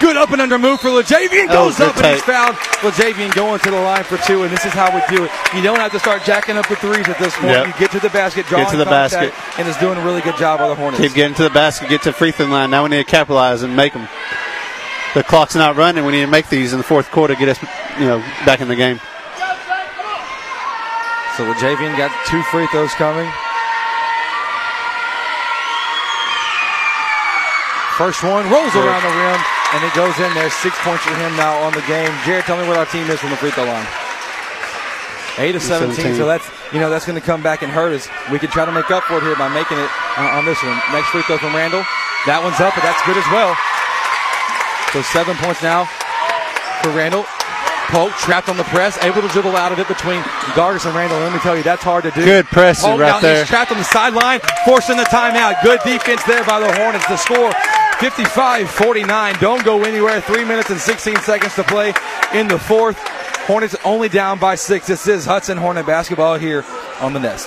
Good up and under move for LeJavian. Goes up and he's fouled. LeJavian going to the line for two, and this is how we do it. You don't have to start jacking up the threes at this point. Yep. You get to the basket, draw contact, and it's doing a really good job by the Hornets. Keep getting to the basket, get to the free throw line. Now we need to capitalize and make them. The clock's not running. We need to make these in the fourth quarter, get us back in the game. So LeJavian got 2 free throws coming. First one rolls around the rim, and it goes in there. 6 points for him now on the game. Jared, tell me what our team is from the free throw line. 8 of 17, so that's going to come back and hurt us. We could try to make up for it here by making it on this one. Next free throw from Randall. That one's up, but that's good as well. So 7 points now for Randall. Polk trapped on the press, able to dribble out of it between Gargis and Randall. Let me tell you, that's hard to do. Good pressing Polk right there. He's trapped on the sideline, forcing the timeout. Good defense there by the Hornets. The score, 55-49. Don't go anywhere. 3 minutes and 16 seconds to play in the fourth. Hornets only down by 6. This is Hudson Hornet basketball here on the Nest.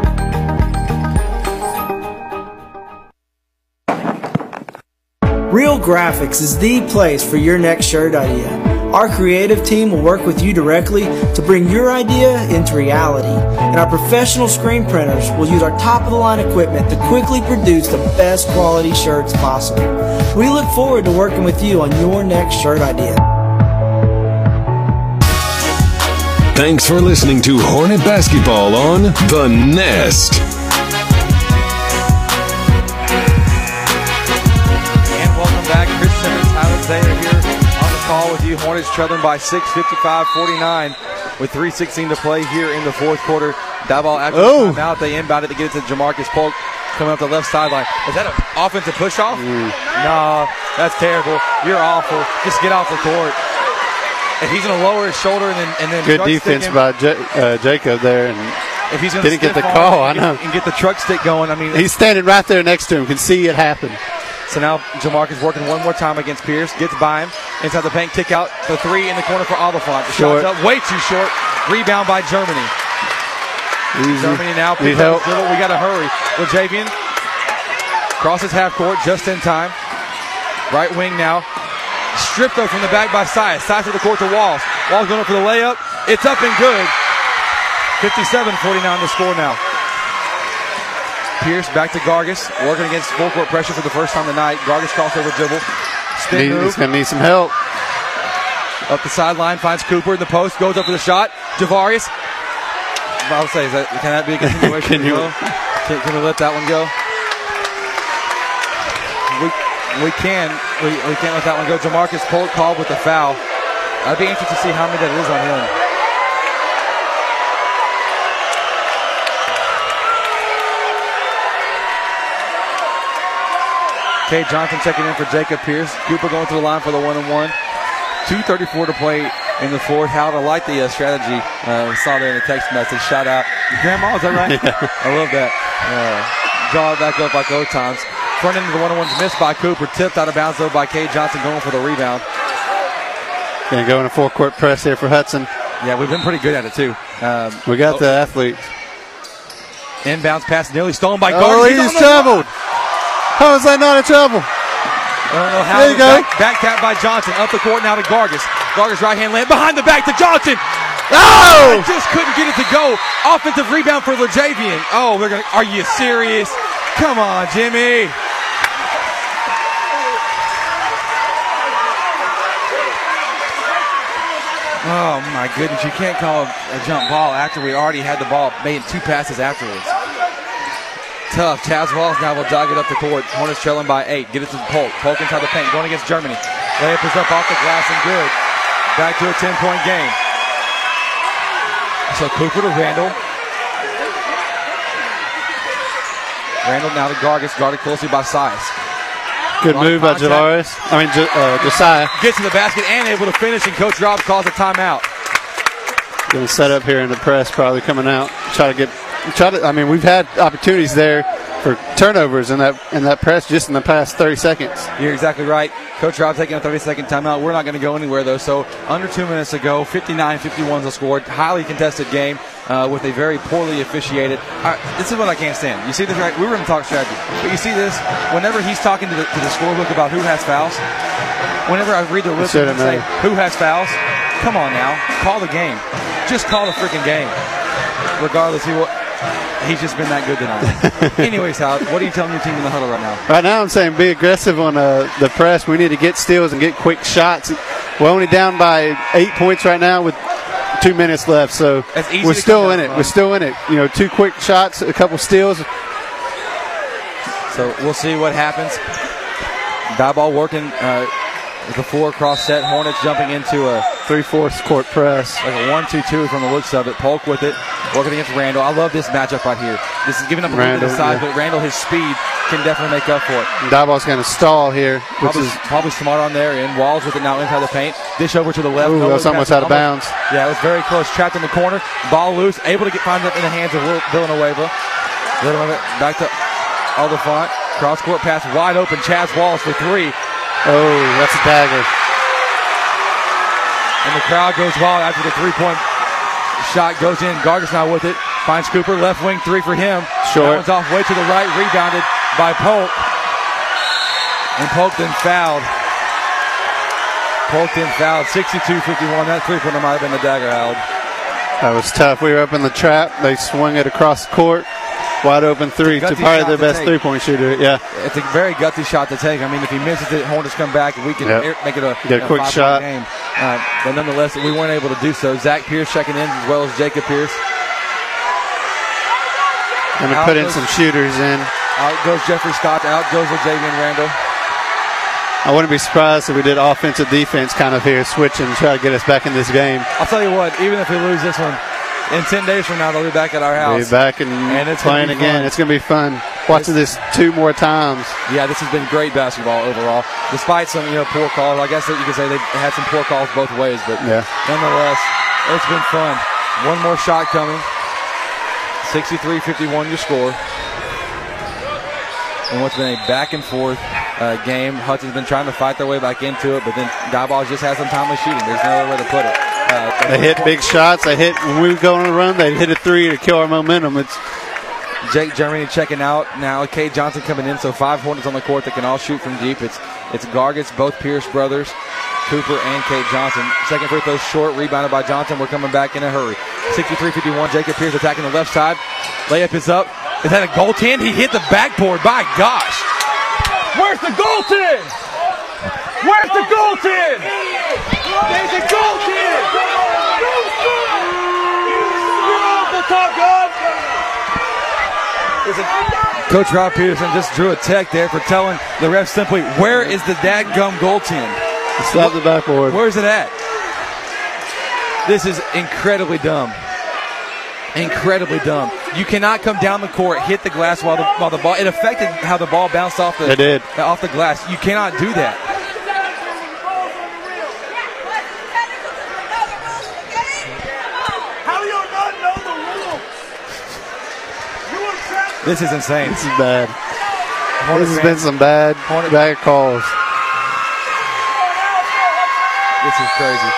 Real Graphics is the place for your next shirt idea. Our creative team will work with you directly to bring your idea into reality, and our professional screen printers will use our top-of-the-line equipment to quickly produce the best quality shirts possible. We look forward to working with you on your next shirt idea. Thanks for listening to Hornet Basketball on The Nest. And welcome back. Chris Simmons, Hallett Zayer here on the call with you. Hornets trailing by 6, 55-49 with 3:16 to play here in the fourth quarter. Diboll after the timeout. They inbound it to get it to Jamarcus Polk coming up the left sideline. Is that an offensive push-off? No, that's terrible. You're awful. Just get off the court. If he's going to lower his shoulder and then good defense by Jacob there, and if he's going to get the call, I know, and get the truck stick going. I mean, he's standing right there next to him, can see it happen. So now Jamarcus working one more time against Pierce, gets by him inside the paint, kick out the three in the corner for Oliphant. The shot's up, way too short. Rebound by Germany. Easy. Germany now picks up the dribble. We got to hurry. LeJavian crosses half court just in time. Right wing now. Stripped though from the back by Sias. Sias to the court to Walls. Walls going up for the layup. It's up and good. 57-49 the score now. Pierce back to Gargis. Working against full court pressure for the first time tonight. Gargis crossed over dribble. Spin move. He's going to need some help. Up the sideline. Finds Cooper in the post. Goes up for the shot. Gerarius. I would say, can that be a continuation? Can we let that one go? We can't let that one go. Jamarcus Polk called with the foul. I'd be interested to see how many that is on him. Kate Johnson checking in for Jacob Pierce. Cooper going to the line for the one-on-one. 2:34 to play in the fourth. How to like the strategy we saw there in the text message. Shout out, Grandma, is that right? Yeah. I love that. Draw it back up like old times. Front end of the one-on-one's missed by Cooper. Tipped out of bounds, though, by Kate Johnson going for the rebound. Going to go in a four-court press here for Hudson. Yeah, we've been pretty good at it, too. We got the athlete. Inbounds pass nearly stolen by Garter. Oh, he's troubled. How is that not in trouble? I don't know how. There you go. Back tap by Johnson. Up the court now to Gargis. Gargis right-hand land. Behind the back to Johnson. Oh! I just couldn't get it to go. Offensive rebound for LeJavian. Oh, are you serious? Come on, Jimmy. Oh, my goodness. You can't call a jump ball after we already had the ball, made two passes afterwards. Tough. Chaz Walls now will jog it up the court. Hornets trailing by 8. Get it to Polk. Polk inside the paint. Going against Germany. Layup is up off the glass and good. Back to a 10-point game. So Cooper to Randall. Randall now to Gargis, guarded closely by Sias. Good move by Josiah. Gets to the basket and able to finish, and Coach Rob calls a timeout. Going to set up here in the press, probably coming out, we've had opportunities there for turnovers in that press just in the past 30 seconds. You're exactly right. Coach Rob taking a 30-second timeout. We're not going to go anywhere, though. So under 2 minutes to go, 59-51 the score. Highly contested game with a very poorly officiated. This is what I can't stand. You see this, right? We were going to talk strategy. But you see this, whenever he's talking to the scorebook about who has fouls, whenever I read the list and say, who has fouls? Come on now. Call the game. Just call the freaking game. Regardless, he's just been that good tonight. Anyways, Howard, what are you telling your team in the huddle right now? Right now I'm saying be aggressive on the press. We need to get steals and get quick shots. We're only down by 8 points right now with 2 minutes left, so we're still in it. We're still in it. You know, two quick shots, a couple steals. So we'll see what happens. Diboll working with the four-cross set. Hornets jumping into a 3/4 court press. Like a 1-2-2 from the looks of it. Polk with it. Working against Randall. I love this matchup right here. This is giving up a little bit of size, but Randall, his speed, can definitely make up for it. Diboll's going to stall here. Probably smart on their end. Walls with it now inside the paint. Dish over to the left. Ooh, that's almost out of bounds. Yeah, it was very close. Trapped in the corner. Ball loose. Able to get finds up in the hands of Villanueva. Villanueva back to Oliphant. Cross-court pass wide open. Chaz Walls for three. Oh, that's a dagger. And the crowd goes wild after the three-point shot goes in. Gargis now with it. Finds Cooper. Left wing three for him. That one's off way to the right. Rebounded by Polk. And Polk then fouled. 62-51. That three-pointer might have been the dagger out. That was tough. We were up in the trap. They swung it across the court. Wide open three to probably their best three-point shooter. Yeah. It's a very gutsy shot to take. I mean, if he misses it, Hornets come back, and we can make it a quick shot game. But nonetheless, we weren't able to do so. Zach Pierce checking in as well as Jacob Pierce. Going to put in some shooters in. Out goes Jeffrey Stotts. Out goes LeJavian Randall. I wouldn't be surprised if we did offensive defense kind of here, switching, try to get us back in this game. I'll tell you what, even if we lose this one, in 10 days from now, they'll be back at our house. We'll be back and it's playing again. Fun. It's going to be fun. Watching this two more times. Yeah, this has been great basketball overall. Despite some poor calls. I guess that you could say they had some poor calls both ways. But nonetheless, it's been fun. One more shot coming. 63-51 your score. And what's been a back-and-forth game. Hudson's been trying to fight their way back into it, but then Diboll just has some timely shooting. There's no other way to put it. They hit big shots. They hit when we go on a run. They hit a three to kill our momentum. It's Jake Germany checking out now. Kate Johnson coming in. So five Hornets on the court that can all shoot from deep. It's Gargets, both Pierce brothers, Cooper and Kate Johnson. Second free throw short, rebounded by Johnson. We're coming back in a hurry. 63-51. Jacob Pierce attacking the left side. Layup is up. Is that a goaltend? He hit the backboard. By gosh, where's the goaltend? Where's the goaltend? There's a goaltend. Coach Rob Peterson just drew a tech there for telling the ref simply, where is the dadgum goaltend? Slap the backboard. Where's it at? This is incredibly dumb. Incredibly dumb. You cannot come down the court, hit the glass while the ball. It affected how the ball bounced off the off the glass. You cannot do that. How do you not know the rules? This is insane. This is bad. Hornet this has been some bad calls. This is crazy.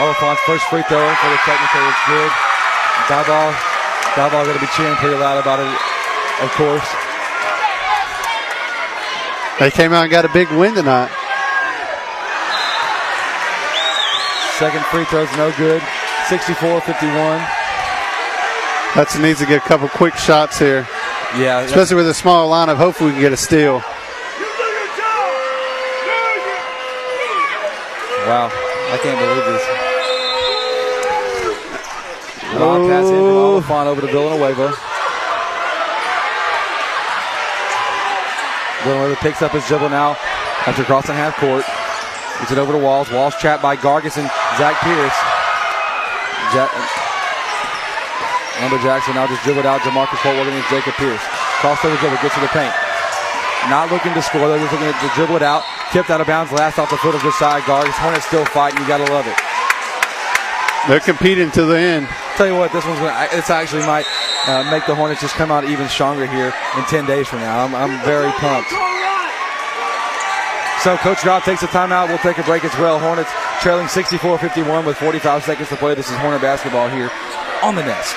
Oliphant's first free throw in for the technical is good. Diboll going to be cheering pretty loud about it, of course. They came out and got a big win tonight. Second free throw's no good. 64-51. Hudson needs to get a couple quick shots here. Yeah. Especially with a small lineup. Hopefully we can get a steal. Wow. I can't believe this. Long pass in from Oliphant over to Villanueva. Villanueva picks up his dribble now after crossing half court. Gets it over to Walls. Walls trapped by Gargis and Zach Pierce. Number Jackson now just dribbled out Jamarcus Polk working against Jacob Pierce. Crossover dribble, gets to the paint. Not looking to score, they're just looking to dribble it out. Tipped out of bounds, last off the foot of Josiah Gargis. Hornets still fighting, you got to love it. They're competing to the end. I'll tell you what, this one's gonna, this actually might make the Hornets just come out even stronger here in 10 days from now. I'm very pumped. So Coach Rob takes a timeout. We'll take a break as well. Hornets trailing 64-51 with 45 seconds to play. This is Hornet basketball here on the Nest.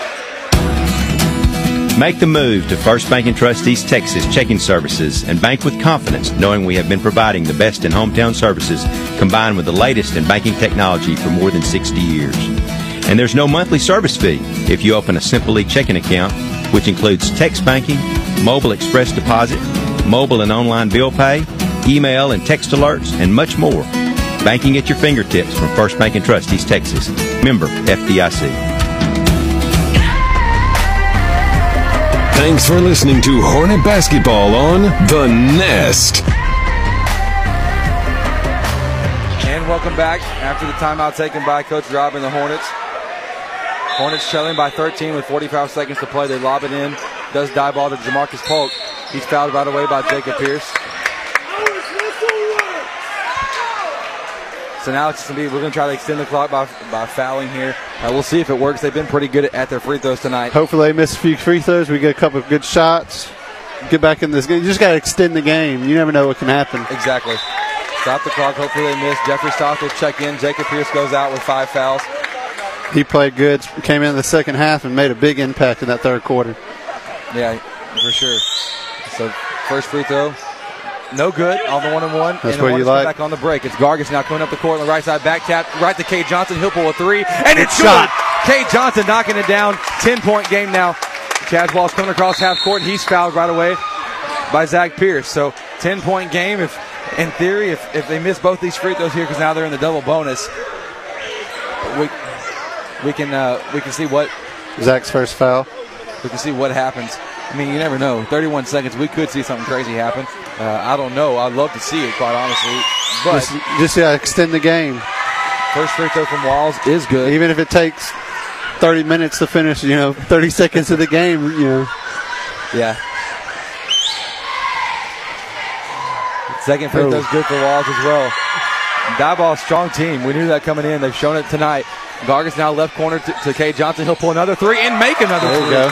Make the move to First Bank and Trust East Texas checking services and bank with confidence, knowing we have been providing the best in hometown services combined with the latest in banking technology for more than 60 years. And there's no monthly service fee if you open a Simply checking account, which includes text banking, mobile express deposit, mobile and online bill pay, email and text alerts, and much more. Banking at your fingertips from First Bank and Trust East Texas. Member FDIC. Thanks for listening to Hornet Basketball on The Nest. And welcome back after the timeout taken by Coach Rob and the Hornets. Hornets trailing by 13 with 45 seconds to play. They lob it in. Does dive ball to Jamarcus Polk. He's fouled right away by Jacob Pierce. So now it's going to be, we're going to try to extend the clock by fouling here. We'll see if it works. They've been pretty good at their free throws tonight. Hopefully they miss a few free throws. We get a couple of good shots. Get back in this game. You just got to extend the game. You never know what can happen. Exactly. Stop the clock. Hopefully they miss. Jeffrey Stotts will check in. Jacob Pierce goes out with five fouls. He played good. Came in the second half and made a big impact in that third quarter. Yeah, for sure. So first free throw. No good on the 1-on-1. That's what you like. Back on the break. It's Gargis now coming up the court on the right side. Back tap right to Kate Johnson. He'll pull a three. And it's good. Kate Johnson knocking it down. 10-point game now. Chaz Walls coming across half court. He's fouled right away by Zach Pierce. So 10-point game. If in theory, if they miss both these free throws here, because now they're in the double bonus, we can see what Zach's first foul. We can see what happens. I mean, you never know. 31 seconds, we could see something crazy happen. I don't know. I'd love to see it, quite honestly. But just extend the game. First free throw from Walls is good. Even if it takes 30 minutes to finish, 30 seconds of the game, Yeah. Second free throw's good for Walls as well. Diboll, strong team. We knew that coming in. They've shown it tonight. Vargas now left corner to Kay Johnson. He'll pull another three and make another three. There we go.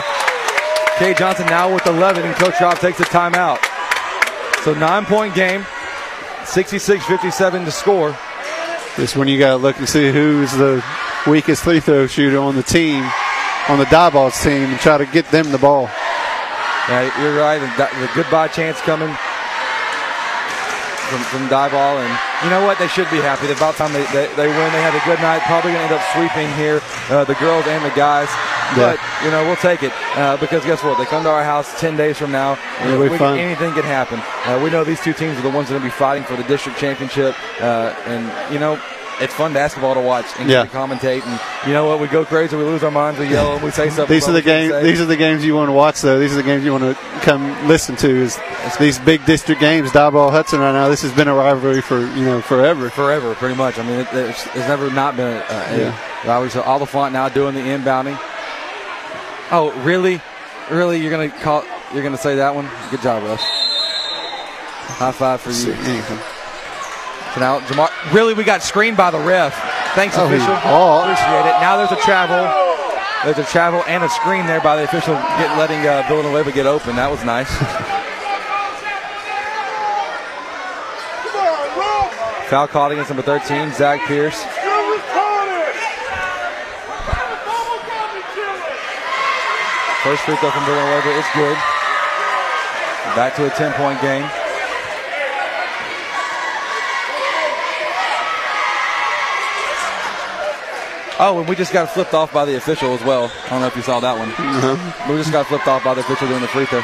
Kay Johnson now with 11, and Coach Rob takes a timeout. So 9-point game, 66-57 to score. This one you got to look and see who's the weakest free throw shooter on the team, on the Diboll's team, and try to get them the ball. Yeah, you're right. The goodbye chance coming from Diboll, and you know what? They should be happy. About time they win. They had a good night. Probably going to end up sweeping here, the girls and the guys. Yeah. But, we'll take it because guess what? They come to our house 10 days from now. Anything can happen. We know these two teams are the ones that will be fighting for the district championship. And, it's fun basketball to watch and to commentate. And you know what? We go crazy. We lose our minds. We yell and we say something. These are the games you want to watch, though. These are the games you want to come listen to. It's these big district games. Diboll Hudson right now. This has been a rivalry for, forever. Forever, pretty much. I mean, it's never not been a rivalry. So Oliphant now doing the inbounding. Oh, really? Really? You're gonna say that one? Good job, Russ. High five for you. So now, really, we got screened by the ref. Thanks, official. Appreciate it. Now there's a travel. There's a travel and a screen there by the official letting Villanueva get open. That was nice. Foul called against number 13, Zach Pierce. First free throw from Villanueva is good. Back to a 10-point game. Oh, and we just got flipped off by the official as well. I don't know if you saw that one. Mm-hmm. We just got flipped off by the official doing the free throw.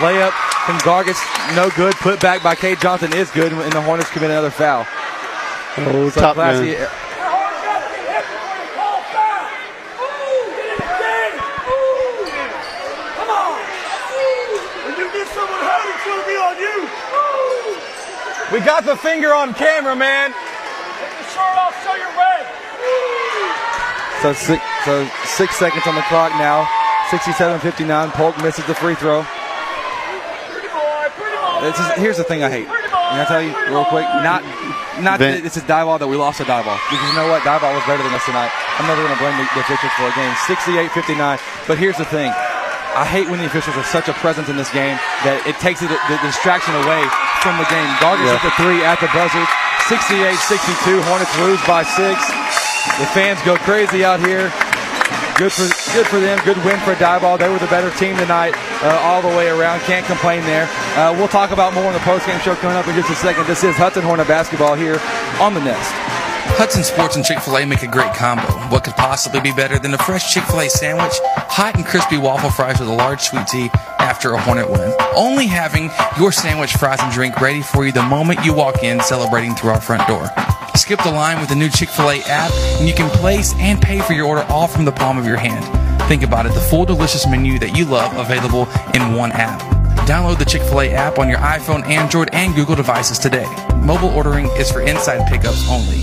Layup from Gargis, no good. Put back by Kate Johnson is good, and the Hornets commit another foul. Oh, so top classy. Man. We got the finger on camera, man. Take the shirt off so you're red. So 6 seconds on the clock now. 67-59. Polk misses the free throw. Pretty boy, pretty boy. Here's the thing I hate. Can I tell you real quick? This is Diboll that we lost to Diboll. Because you know what? Diboll was better than us tonight. I'm never going to blame the officials for a game. 68-59. But here's the thing. I hate when the officials are such a presence in this game that it takes the distraction away from the game. Gargis at the three at the buzzer. 68-62. Hornets lose by 6. The fans go crazy out here. Good for them. Good win for Diboll. They were the better team tonight all the way around. Can't complain there. We'll talk about more on the postgame show coming up in just a second. This is Hudson Hornet basketball here on the Nest. Hudson Sports and Chick-fil-A make a great combo. What could possibly be better than a fresh Chick-fil-A sandwich, hot and crispy waffle fries with a large sweet tea after a Hornet win? Only having your sandwich, fries, and drink ready for you the moment you walk in, celebrating through our front door. Skip the line with the new Chick-fil-A app, and you can place and pay for your order all from the palm of your hand. Think about it, the full delicious menu that you love available in one app. Download the Chick-fil-A app on your iPhone, Android, and Google devices today. Mobile ordering is for inside pickups only.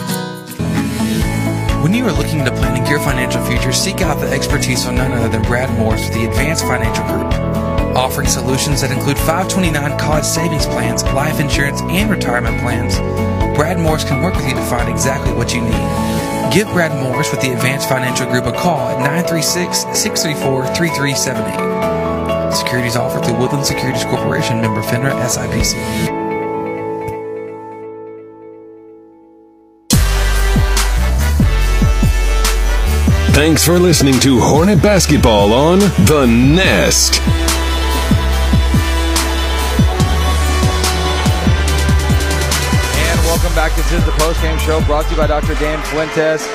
When you are looking to planning your financial future, seek out the expertise on none other than Brad Morris with the Advanced Financial Group. offering solutions that include 529 college savings plans, life insurance, and retirement plans. Brad Morris can work with you to find exactly what you need. Give Brad Morris with the Advanced Financial Group a call at 936-634-3378. Securities offered through Woodland Securities Corporation, member FINRA SIPC. Thanks for listening to Hornet Basketball on The Nest. And welcome back. This is the postgame show brought to you by Dr. Dan Fuentes.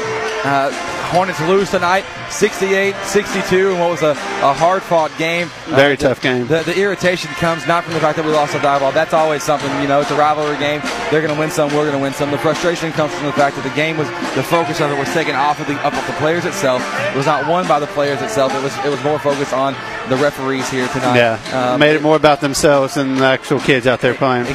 Hornets lose tonight, 68-62, in what was a hard-fought game. Very tough game. The irritation comes not from the fact that we lost to Diboll. That's always something, you know. It's a rivalry game. They're going to win some. We're going to win some. The frustration comes from the fact that the game was, the focus of it was taken off of the players itself. It was not won by the players itself. It was more focused on the referees here tonight. Yeah, made it more about themselves than the actual kids out there playing. Exactly.